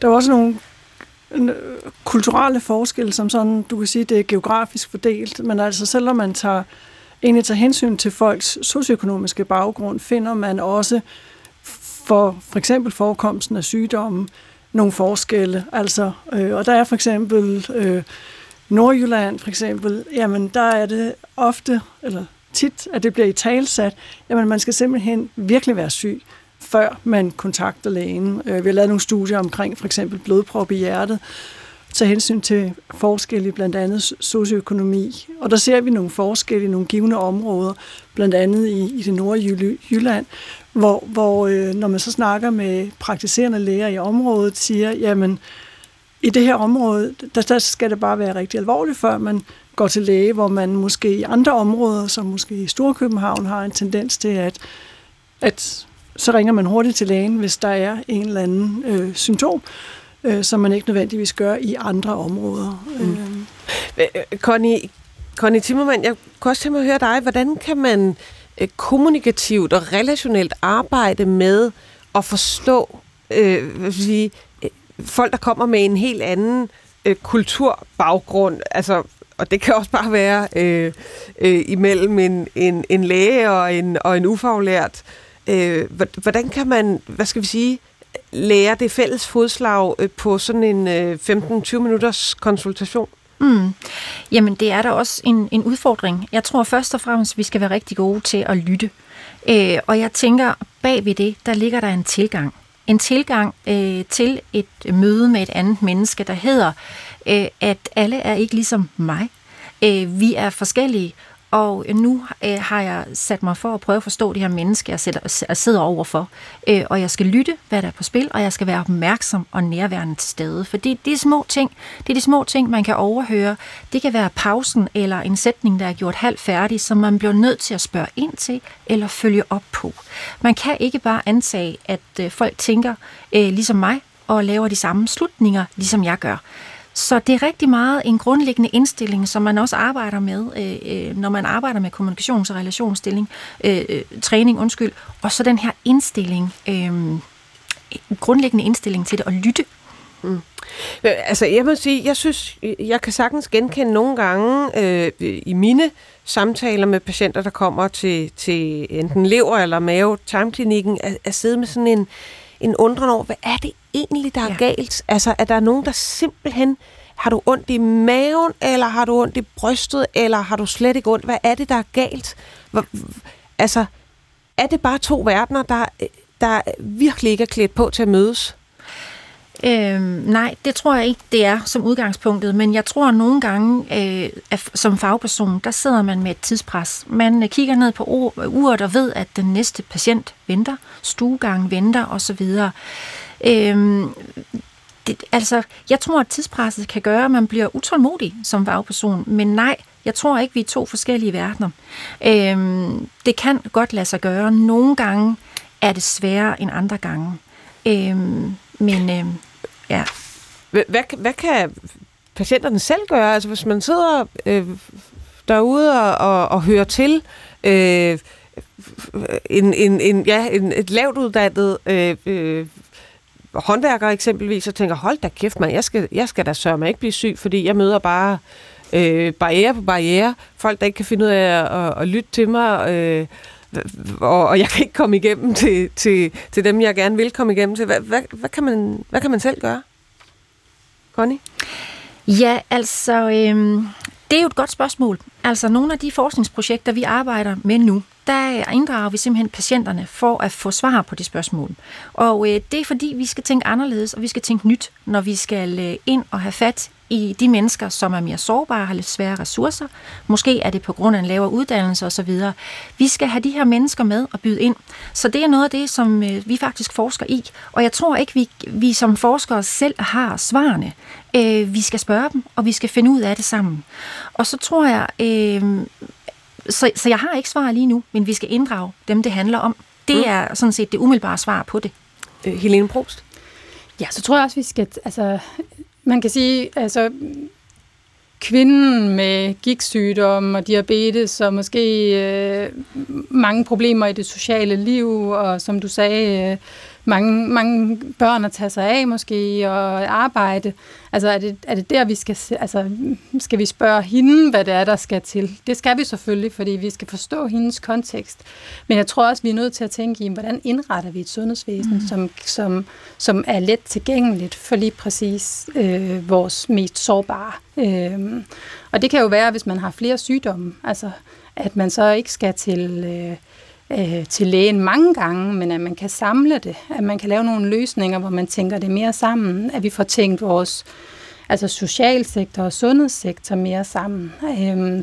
der er også nogle kulturelle forskelle, som sådan, du kan sige, det er geografisk fordelt, men altså selvom man tager hensyn til folks socioøkonomiske baggrund, finder man også for eksempel forekomsten af sygdomme nogle forskelle. Altså, og der er for eksempel Nordjylland, for eksempel, jamen der er det ofte, eller tit, at det bliver italesat, jamen man skal simpelthen virkelig være syg, før man kontakter lægen. Vi har lavet nogle studier omkring for eksempel blodprop i hjertet, tage hensyn til forskel i blandt andet socioøkonomi. Og der ser vi nogle forskelle i nogle givne områder, blandt andet i det nordlige Jylland, hvor når man så snakker med praktiserende læger i området, siger, jamen i det her område, der skal det bare være rigtig alvorligt, før man går til læge, hvor man måske i andre områder, som måske i Storkøbenhavn, har en tendens til, at så ringer man hurtigt til lægen, hvis der er en eller anden symptom, som man ikke nødvendigvis gør i andre områder. Connie, Connie Timmermann, jeg kunne også tænke mig at høre dig. Hvordan kan man kommunikativt og relationelt arbejde med at forstå folk, der kommer med en helt anden kulturbaggrund, altså, og det kan også bare være imellem en læge og en ufaglært. Hvordan kan man, lære det fælles fodslag på sådan en 15-20 minutters konsultation? Jamen, det er da også en udfordring. Jeg tror først og fremmest, vi skal være rigtig gode til at lytte. Og jeg tænker, bag ved det, der ligger der en tilgang. En tilgang til et møde med et andet menneske, der hedder, at alle er ikke ligesom mig. Vi er forskellige, og nu har jeg sat mig for at prøve at forstå det her menneske, jeg sidder overfor. Og jeg skal lytte, hvad der er på spil, og jeg skal være opmærksom og nærværende til stede. For det er små ting. Det er de små ting, man kan overhøre. Det kan være pausen eller en sætning, der er gjort halvt færdig, som man bliver nødt til at spørge ind til eller følge op på. Man kan ikke bare antage, at folk tænker ligesom mig og laver de samme slutninger, ligesom jeg gør. Så det er rigtig meget en grundlæggende indstilling, som man også arbejder med, når man arbejder med kommunikations- og relationsstilling, træning, og så den her indstilling, grundlæggende indstilling til det at lytte. Altså, jeg må sige, jeg synes, jeg kan sagtens genkende nogle gange i mine samtaler med patienter, der kommer til enten lever- eller mave-tarmklinikken, at sidde med sådan en undren over, hvad er det egentlig, der er galt? Altså, er der nogen, der simpelthen, har du ondt i maven, eller har du ondt i brystet, eller har du slet ikke ondt? Hvad er det, der er galt? Altså, er det bare to verdener, der virkelig ikke er klædt på til at mødes? Nej, det tror jeg ikke, det er som udgangspunktet, men jeg tror nogle gange, som fagperson, der sidder man med et tidspres. Man kigger ned på uret og ved, at den næste patient venter, stuegangen venter osv. Jeg tror, at tidspresset kan gøre, at man bliver utålmodig som fagperson, men nej, jeg tror ikke, vi er to forskellige verdener. Det kan godt lade sig gøre. Nogle gange er det sværere end andre gange. Men ja. Hvad kan patienterne selv gøre? Altså, hvis man sidder derude og hører til et lavt uddannet håndværker eksempelvis, og tænker, hold da kæft, man, jeg skal da sørge mig ikke blive syg, fordi jeg møder bare barriere på barriere. Folk, der ikke kan finde ud af at lytte til mig, og jeg kan ikke komme igennem til dem, jeg gerne vil komme igennem til. Hvad kan man selv gøre? Connie? Ja, altså, det er jo et godt spørgsmål. Altså, nogle af de forskningsprojekter, vi arbejder med nu, der inddrager vi simpelthen patienterne for at få svar på de spørgsmål. Og det er fordi, vi skal tænke anderledes, og vi skal tænke nyt, når vi skal ind og have fat i de mennesker, som er mere sårbare, har lidt svære ressourcer. Måske er det på grund af en lavere uddannelse osv. Vi skal have de her mennesker med og byde ind. Så det er noget af det, som vi faktisk forsker i. Og jeg tror ikke, vi som forskere selv har svarene. Vi skal spørge dem, og vi skal finde ud af det sammen. Og så tror jeg... Så jeg har ikke svar lige nu, men vi skal inddrage dem, det handler om. Det er sådan set det umiddelbare svar på det. Helene Probst? Ja, så tror jeg også, vi skal... Altså, man kan sige, altså kvinden med gigtsygdom og diabetes og måske mange problemer i det sociale liv, og som du sagde, mange børn at tage sig af måske og arbejde. Altså er det der, vi skal vi spørge hende, hvad det er, der skal til? Det skal vi selvfølgelig, fordi vi skal forstå hendes kontekst. Men jeg tror også, vi er nødt til at tænke i, hvordan indretter vi et sundhedsvæsen, som er let tilgængeligt for lige præcis vores mest sårbare. Og det kan jo være, hvis man har flere sygdomme, altså at man så ikke skal til lægen mange gange, men at man kan samle det, at man kan lave nogle løsninger, hvor man tænker det mere sammen, at vi får tænkt vores socialsektor og sundhedssektor mere sammen,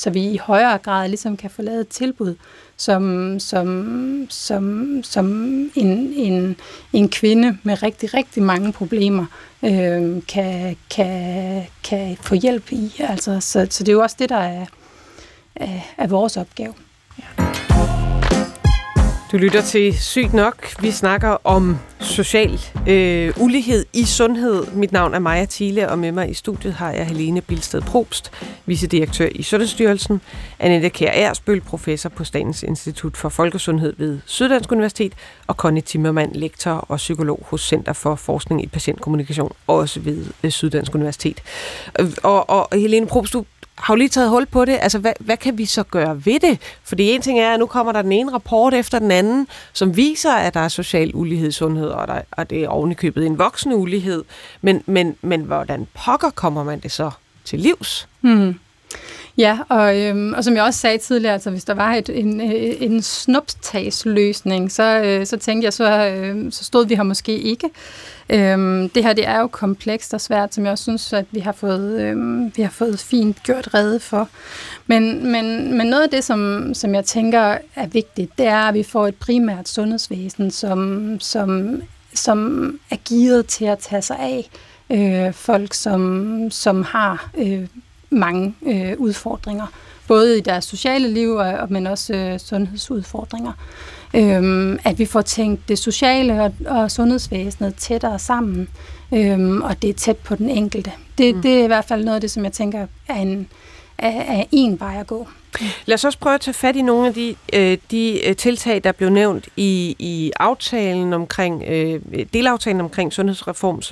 så vi i højere grad ligesom kan få lavet et tilbud, som en kvinde med rigtig, rigtig mange problemer kan få hjælp i. Altså, så det er jo også det, der er vores opgave. Ja. Du lytter til Sygt Nok. Vi snakker om social ulighed i sundhed. Mit navn er Maja Thiele, og med mig i studiet har jeg Helene Bildsted-Probst, vicedirektør i Sundhedsstyrelsen, Annette Kær Ersbøll, professor på Statens Institut for Folkesundhed ved Syddansk Universitet, og Connie Timmermann, lektor og psykolog hos Center for Forskning i Patientkommunikation, også ved Syddansk Universitet. Og Helene Probst, du har jo lige taget hul på det. Altså, hvad kan vi så gøre ved det? Fordi en ting er, at nu kommer der den ene rapport efter den anden, som viser, at der er social ulighed i sundhed, og det er ovenikøbet en voksende ulighed. Men hvordan pokker kommer man det så til livs? Mm. Ja, og som jeg også sagde tidligere, altså, hvis der var en snuptagsløsning, så tænkte jeg, så stod vi her måske ikke. Det her, det er jo komplekst og svært, som jeg også synes, at vi har fået fint gjort rede for. Men noget af det, som jeg tænker er vigtigt, det er, at vi får et primært sundhedsvæsen, som er gearet til at tage sig af folk, som har mange udfordringer, både i deres sociale liv, men også sundhedsudfordringer. At vi får tænkt det sociale og sundhedsvæsenet tættere sammen, og det er tæt på den enkelte. Det er i hvert fald noget af det, som jeg tænker er en vej at gå. Lad os også prøve at tage fat i nogle af de tiltag, der blev nævnt i aftalen omkring delaftalen omkring sundhedsreform,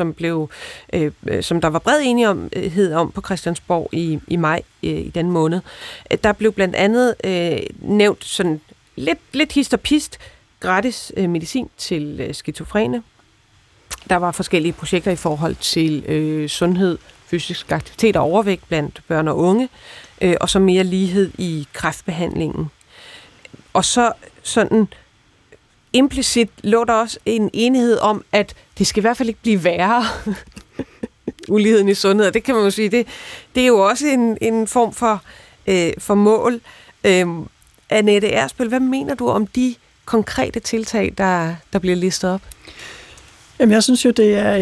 som der var bred enighed om på Christiansborg i maj i den måned. Der blev blandt andet nævnt sådan lidt hist og pist gratis medicin til skizofrene. Der var forskellige projekter i forhold til sundhed, fysisk aktivitet og overvægt blandt børn og unge, og så mere lighed i kræftbehandlingen. Og så sådan implicit lå der også en enighed om, at det skal i hvert fald ikke blive værre, uligheden i sundhed. Det kan man jo sige, det er jo også en form for mål. Annette Ersbøll, hvad mener du om de konkrete tiltag, der bliver listet op? Jamen, jeg synes jo, det er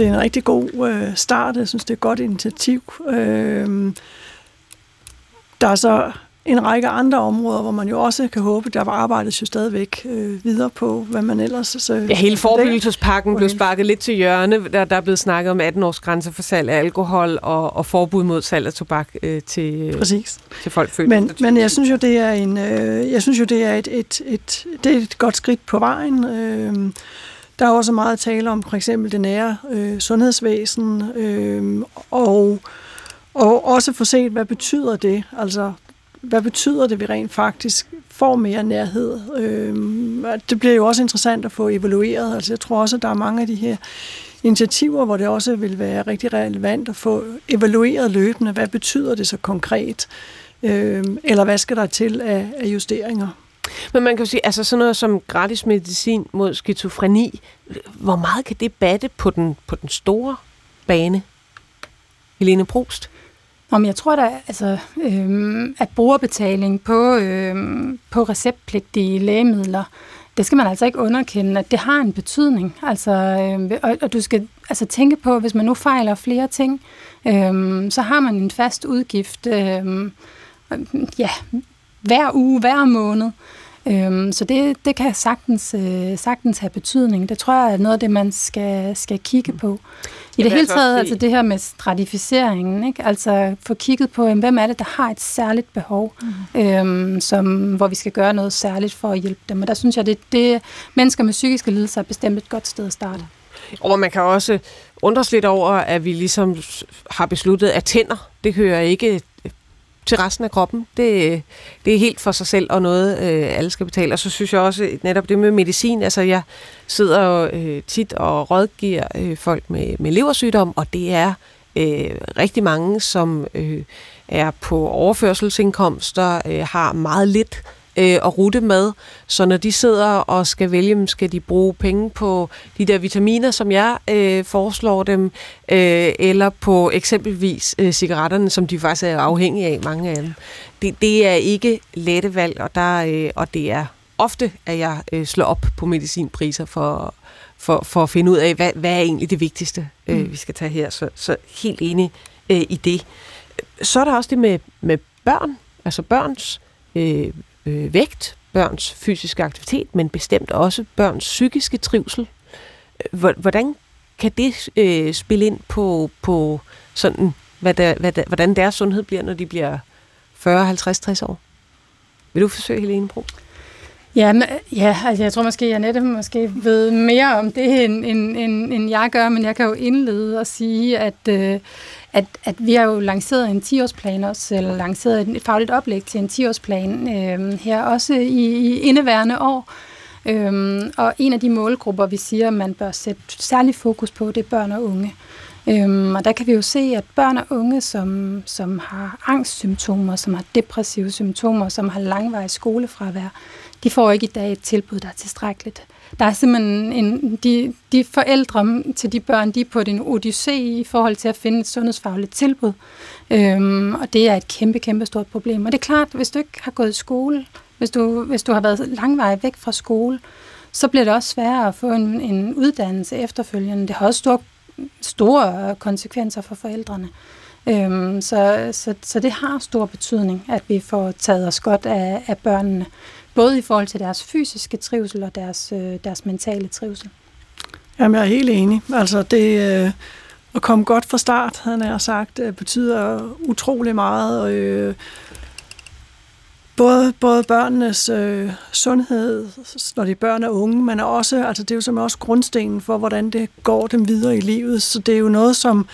en rigtig god start. Jeg synes, det er et godt initiativ. Der er så en række andre områder, hvor man jo også kan håbe, der arbejdes jo stadigvæk videre på, hvad man ellers... Så hele forebyggelsespakken blev sparket lidt til hjørne. Der er blevet snakket om 18-års grænse for salg af alkohol og forbud mod salg af tobak til folk født. Men jeg synes jo, det er et godt skridt på vejen. Der er også meget at tale om, for eksempel det nære sundhedsvæsen, og også få set, hvad betyder det? Altså, hvad betyder det, vi rent faktisk får mere nærhed? Det bliver jo også interessant at få evalueret. Altså, jeg tror også, at der er mange af de her initiativer, hvor det også vil være rigtig relevant at få evalueret løbende. Hvad betyder det så konkret? Eller hvad skal der til af justeringer? Men man kan jo sige, altså sådan noget som gratis medicin mod skizofreni, hvor meget kan det batte på den store bane? Helene Probst? Jamen, jeg tror da, altså, at brugerbetaling på receptpligtige lægemidler, det skal man altså ikke underkende, at det har en betydning. Altså, og du skal altså tænke på, hvis man nu fejler flere ting, så har man en fast udgift hver uge, hver måned. Så det kan sagtens have betydning. Det tror jeg er noget af det, man skal kigge på. I det hele taget, altså det her med stratificeringen, ikke? Altså få kigget på, hvem er det, der har et særligt behov, hvor vi skal gøre noget særligt for at hjælpe dem. Og der synes jeg, det mennesker med psykiske lidelser er bestemt et godt sted at starte. Og man kan også undres lidt over, at vi ligesom har besluttet, at tænder, det hører ikke til resten af kroppen. Det er helt for sig selv, og noget alle skal betale. Og så synes jeg også, netop det med medicin, altså jeg sidder jo tit og rådgiver folk med leversygdom, og det er rigtig mange, som er på overførselsindkomster, har meget lidt at rute med. Så når de sidder og skal vælge, skal de bruge penge på de der vitaminer, som jeg foreslår dem, eller på eksempelvis cigaretterne, som de faktisk er afhængige af, mange af dem. Det er ikke lette valg, og det er ofte, at jeg slår op på medicinpriser for at finde ud af, hvad er egentlig det vigtigste, vi skal tage her. Så helt enig i det. Så er der også det med børn, altså børns vægt, børns fysiske aktivitet, men bestemt også børns psykiske trivsel. Hvordan kan det spille ind på sådan, hvordan deres sundhed bliver, når de bliver 40, 50, 60 år? Vil du forsøge, Helene Bro? Ja, altså jeg tror måske, Annette ved mere om det, end jeg gør, men jeg kan jo indlede og sige, at vi har jo lanceret en 10-årsplan også, eller lanceret et fagligt oplæg til en 10-årsplan her også i indeværende år. Og en af de målgrupper, vi siger, man bør sætte særlig fokus på, det er børn og unge. Og der kan vi jo se, at børn og unge, som har angstsymptomer, som har depressive symptomer, som har langvarig skolefravær, de får ikke i dag et tilbud, der er tilstrækkeligt. Der er simpelthen de forældre til de børn, de er på en odyssé i forhold til at finde et sundhedsfagligt tilbud. Og det er et kæmpe, kæmpe stort problem. Og det er klart, hvis du ikke har gået i skole, hvis du har været langvarig væk fra skole, så bliver det også sværere at få en uddannelse efterfølgende. Det har også store konsekvenser for forældrene. Så det har stor betydning, at vi får taget os godt af børnene. Både i forhold til deres fysiske trivsel og deres mentale trivsel. Jamen, jeg er helt enig. Altså, det at komme godt fra start, havde jeg sagt, betyder utrolig meget. Både børnenes sundhed, når de er børn og unge, men også, altså, det er jo som også grundstenen for, hvordan det går dem videre i livet. Så det er jo noget, som...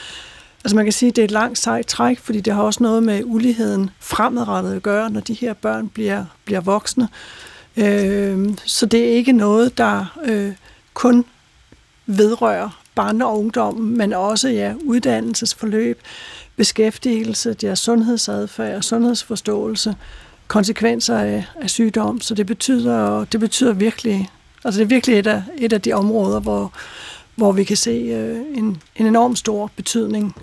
Altså man kan sige, at det er et langt sejt træk, fordi det har også noget med uligheden fremadrettet at gøre, når de her børn bliver voksne. Så det er ikke noget, der kun vedrører barne- og ungdommen, men også uddannelsesforløb, beskæftigelse, deres sundhedsadfærd og sundhedsforståelse, konsekvenser af sygdom. Så det betyder virkelig, altså det er virkelig et af de områder, hvor vi kan se en enorm stor betydning,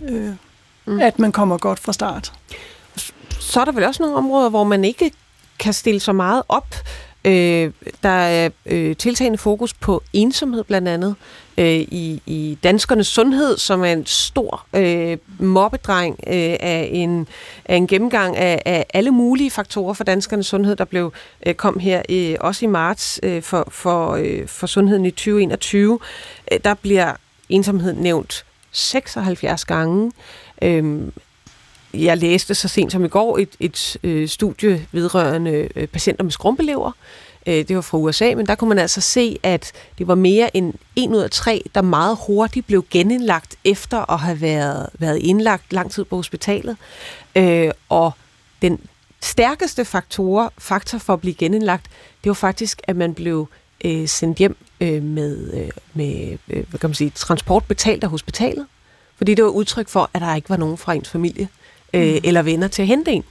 at man kommer godt fra start. Så er der vel også nogle områder, hvor man ikke kan stille så meget op. Der er tiltagende fokus på ensomhed blandt andet i danskernes sundhed, som er en stor mobbedreng af en gennemgang af alle mulige faktorer for danskernes sundhed, der kom her også i marts for sundheden i 2021. Der bliver ensomhed nævnt 76 gange. Jeg læste så sent som i går et studie vedrørende patienter med skrumpelever. Det var fra USA, men der kunne man altså se, at det var mere end 1 ud af 3, der meget hurtigt blev genindlagt efter at have været indlagt lang tid på hospitalet. Og den stærkeste faktor for at blive genindlagt, det var faktisk, at man blev sendt hjem med hvad kan man sige, transport betalt af hospitalet. Fordi det var udtryk for, at der ikke var nogen fra ens familie eller venner til at hente en.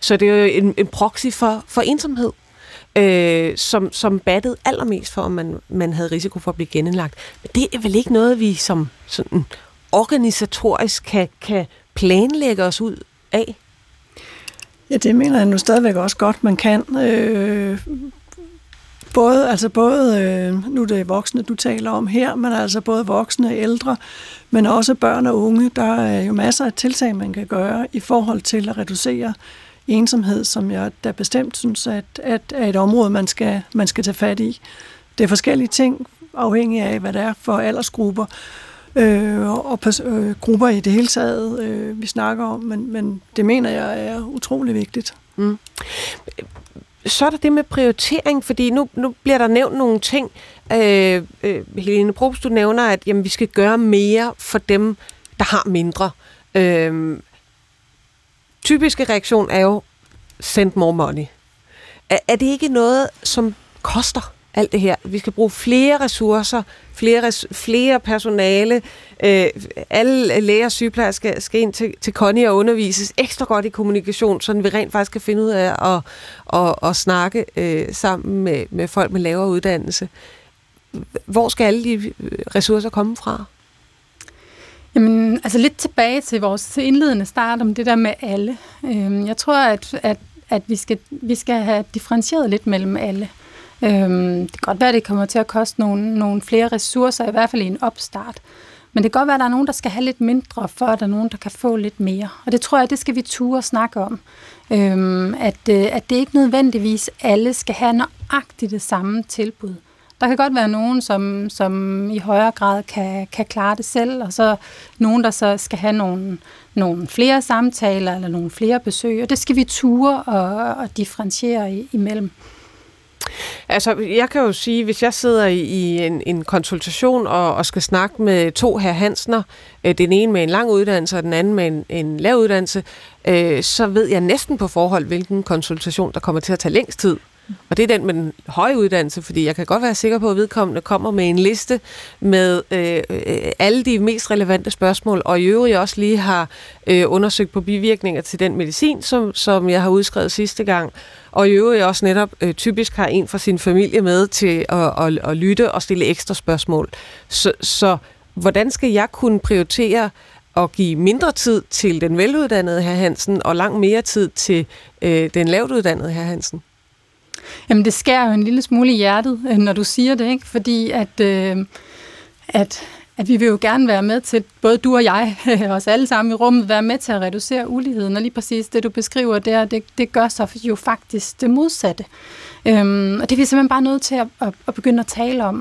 Så det er jo en proxy for ensomhed, som battede allermest for, om man havde risiko for at blive genindlagt. Men det er vel ikke noget, vi som sådan organisatorisk kan planlægge os ud af? Ja, det mener jeg nu stadigvæk også godt, man kan. Både nu er det voksne, du taler om her, men altså både voksne og ældre, men også børn og unge, der er jo masser af tiltag, man kan gøre i forhold til at reducere ensomhed, som jeg da bestemt synes, at er et område, man skal tage fat i. Det er forskellige ting, afhængig af, hvad det er for aldersgrupper og grupper i det hele taget, vi snakker om, men det mener jeg er utrolig vigtigt. Mm. Så er der det med prioritering, fordi nu bliver der nævnt nogle ting. Helene Probst, du nævner, at vi skal gøre mere for dem, der har mindre. Typiske reaktion er jo, send more money. Er det ikke noget, som koster alt det her? Vi skal bruge flere ressourcer, flere personale, alle læger og sygeplejersker skal ind til Connie og undervises ekstra godt i kommunikation, så vi rent faktisk kan finde ud af at snakke sammen med folk med lavere uddannelse. Hvor skal alle de ressourcer komme fra? Jamen, altså lidt tilbage til vores indledende start om det der med alle. Jeg tror, at vi skal have differentieret lidt mellem alle. Det kan godt være, at det kommer til at koste nogle flere ressourcer, i hvert fald i en opstart. Men det kan godt være, at der er nogen, der skal have lidt mindre, for at der er nogen, der kan få lidt mere. Og det tror jeg, det skal vi ture og snakke om. At det ikke nødvendigvis alle skal have nøjagtigt det samme tilbud. Der kan godt være nogen, som i højere grad kan klare det selv, og så nogen, der så skal have nogle flere samtaler eller nogle flere besøg, og det skal vi ture og differentiere imellem. Altså, jeg kan jo sige, hvis jeg sidder i en konsultation og skal snakke med to herr Hansner, den ene med en lang uddannelse og den anden med en lav uddannelse, så ved jeg næsten på forhånd, hvilken konsultation, der kommer til at tage længst tid. Og det er den med den høje uddannelse, fordi jeg kan godt være sikker på, at vedkommende kommer med en liste med alle de mest relevante spørgsmål, og i øvrigt også lige har undersøgt på bivirkninger til den medicin, som jeg har udskrevet sidste gang, og i øvrigt også netop typisk har en fra sin familie med til at lytte og stille ekstra spørgsmål. Så hvordan skal jeg kunne prioritere og give mindre tid til den veluddannede herr Hansen, og langt mere tid til den lavt uddannede herr Hansen? Jamen, det skærer jo en lille smule i hjertet, når du siger det, ikke? Fordi at vi vil jo gerne være med til, både du og jeg, os alle sammen i rummet, være med til at reducere uligheden, og lige præcis det, du beskriver der, det gør så jo faktisk det modsatte. Og det er vi simpelthen bare nødt til at begynde at tale om.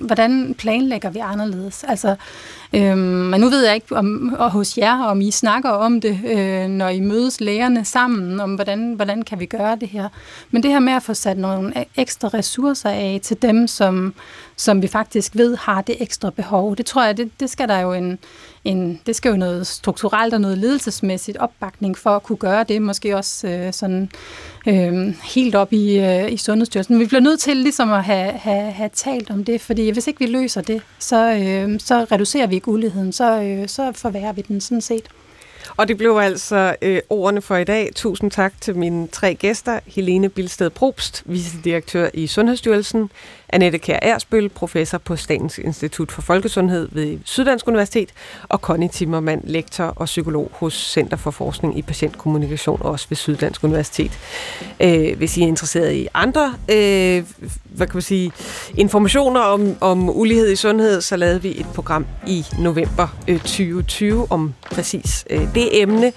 Hvordan planlægger vi anderledes? Altså, men nu ved jeg ikke om hos jer, om I snakker om det, når I mødes lægerne sammen, om hvordan kan vi gøre det her. Men det her med at få sat nogle ekstra ressourcer af til dem, som vi faktisk ved har det ekstra behov, det tror jeg, det skal der jo det skal jo noget strukturelt og noget ledelsesmæssigt opbakning for at kunne gøre det, måske også helt op i Sundhedsstyrelsen. Vi bliver nødt til ligesom at have talt om det, fordi hvis ikke vi løser det, så reducerer vi ikke uligheden, så forværrer vi den sådan set. Og det blev altså ordene for i dag. Tusind tak til mine tre gæster. Helene Bildsted-Probst, vicedirektør i Sundhedsstyrelsen. Annette Kær Ersbøll, professor på Statens Institut for Folkesundhed ved Syddansk Universitet. Og Connie Timmermann, lektor og psykolog hos Center for Forskning i Patientkommunikation, også ved Syddansk Universitet. Hvis I er interesseret i andre informationer om ulighed i sundhed, så lavede vi et program i november 2020 om præcis det emne,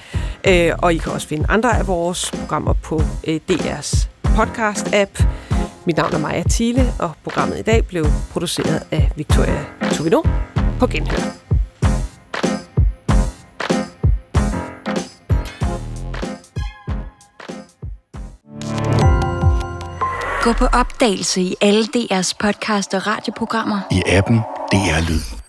og I kan også finde andre af vores programmer på DR's podcast-app. Mit navn er Maja Thiele, og programmet i dag blev produceret af Victoria Tuvino på Genhør. Gå på opdagelse i alle DR's podcast og radioprogrammer i appen DR Lyd.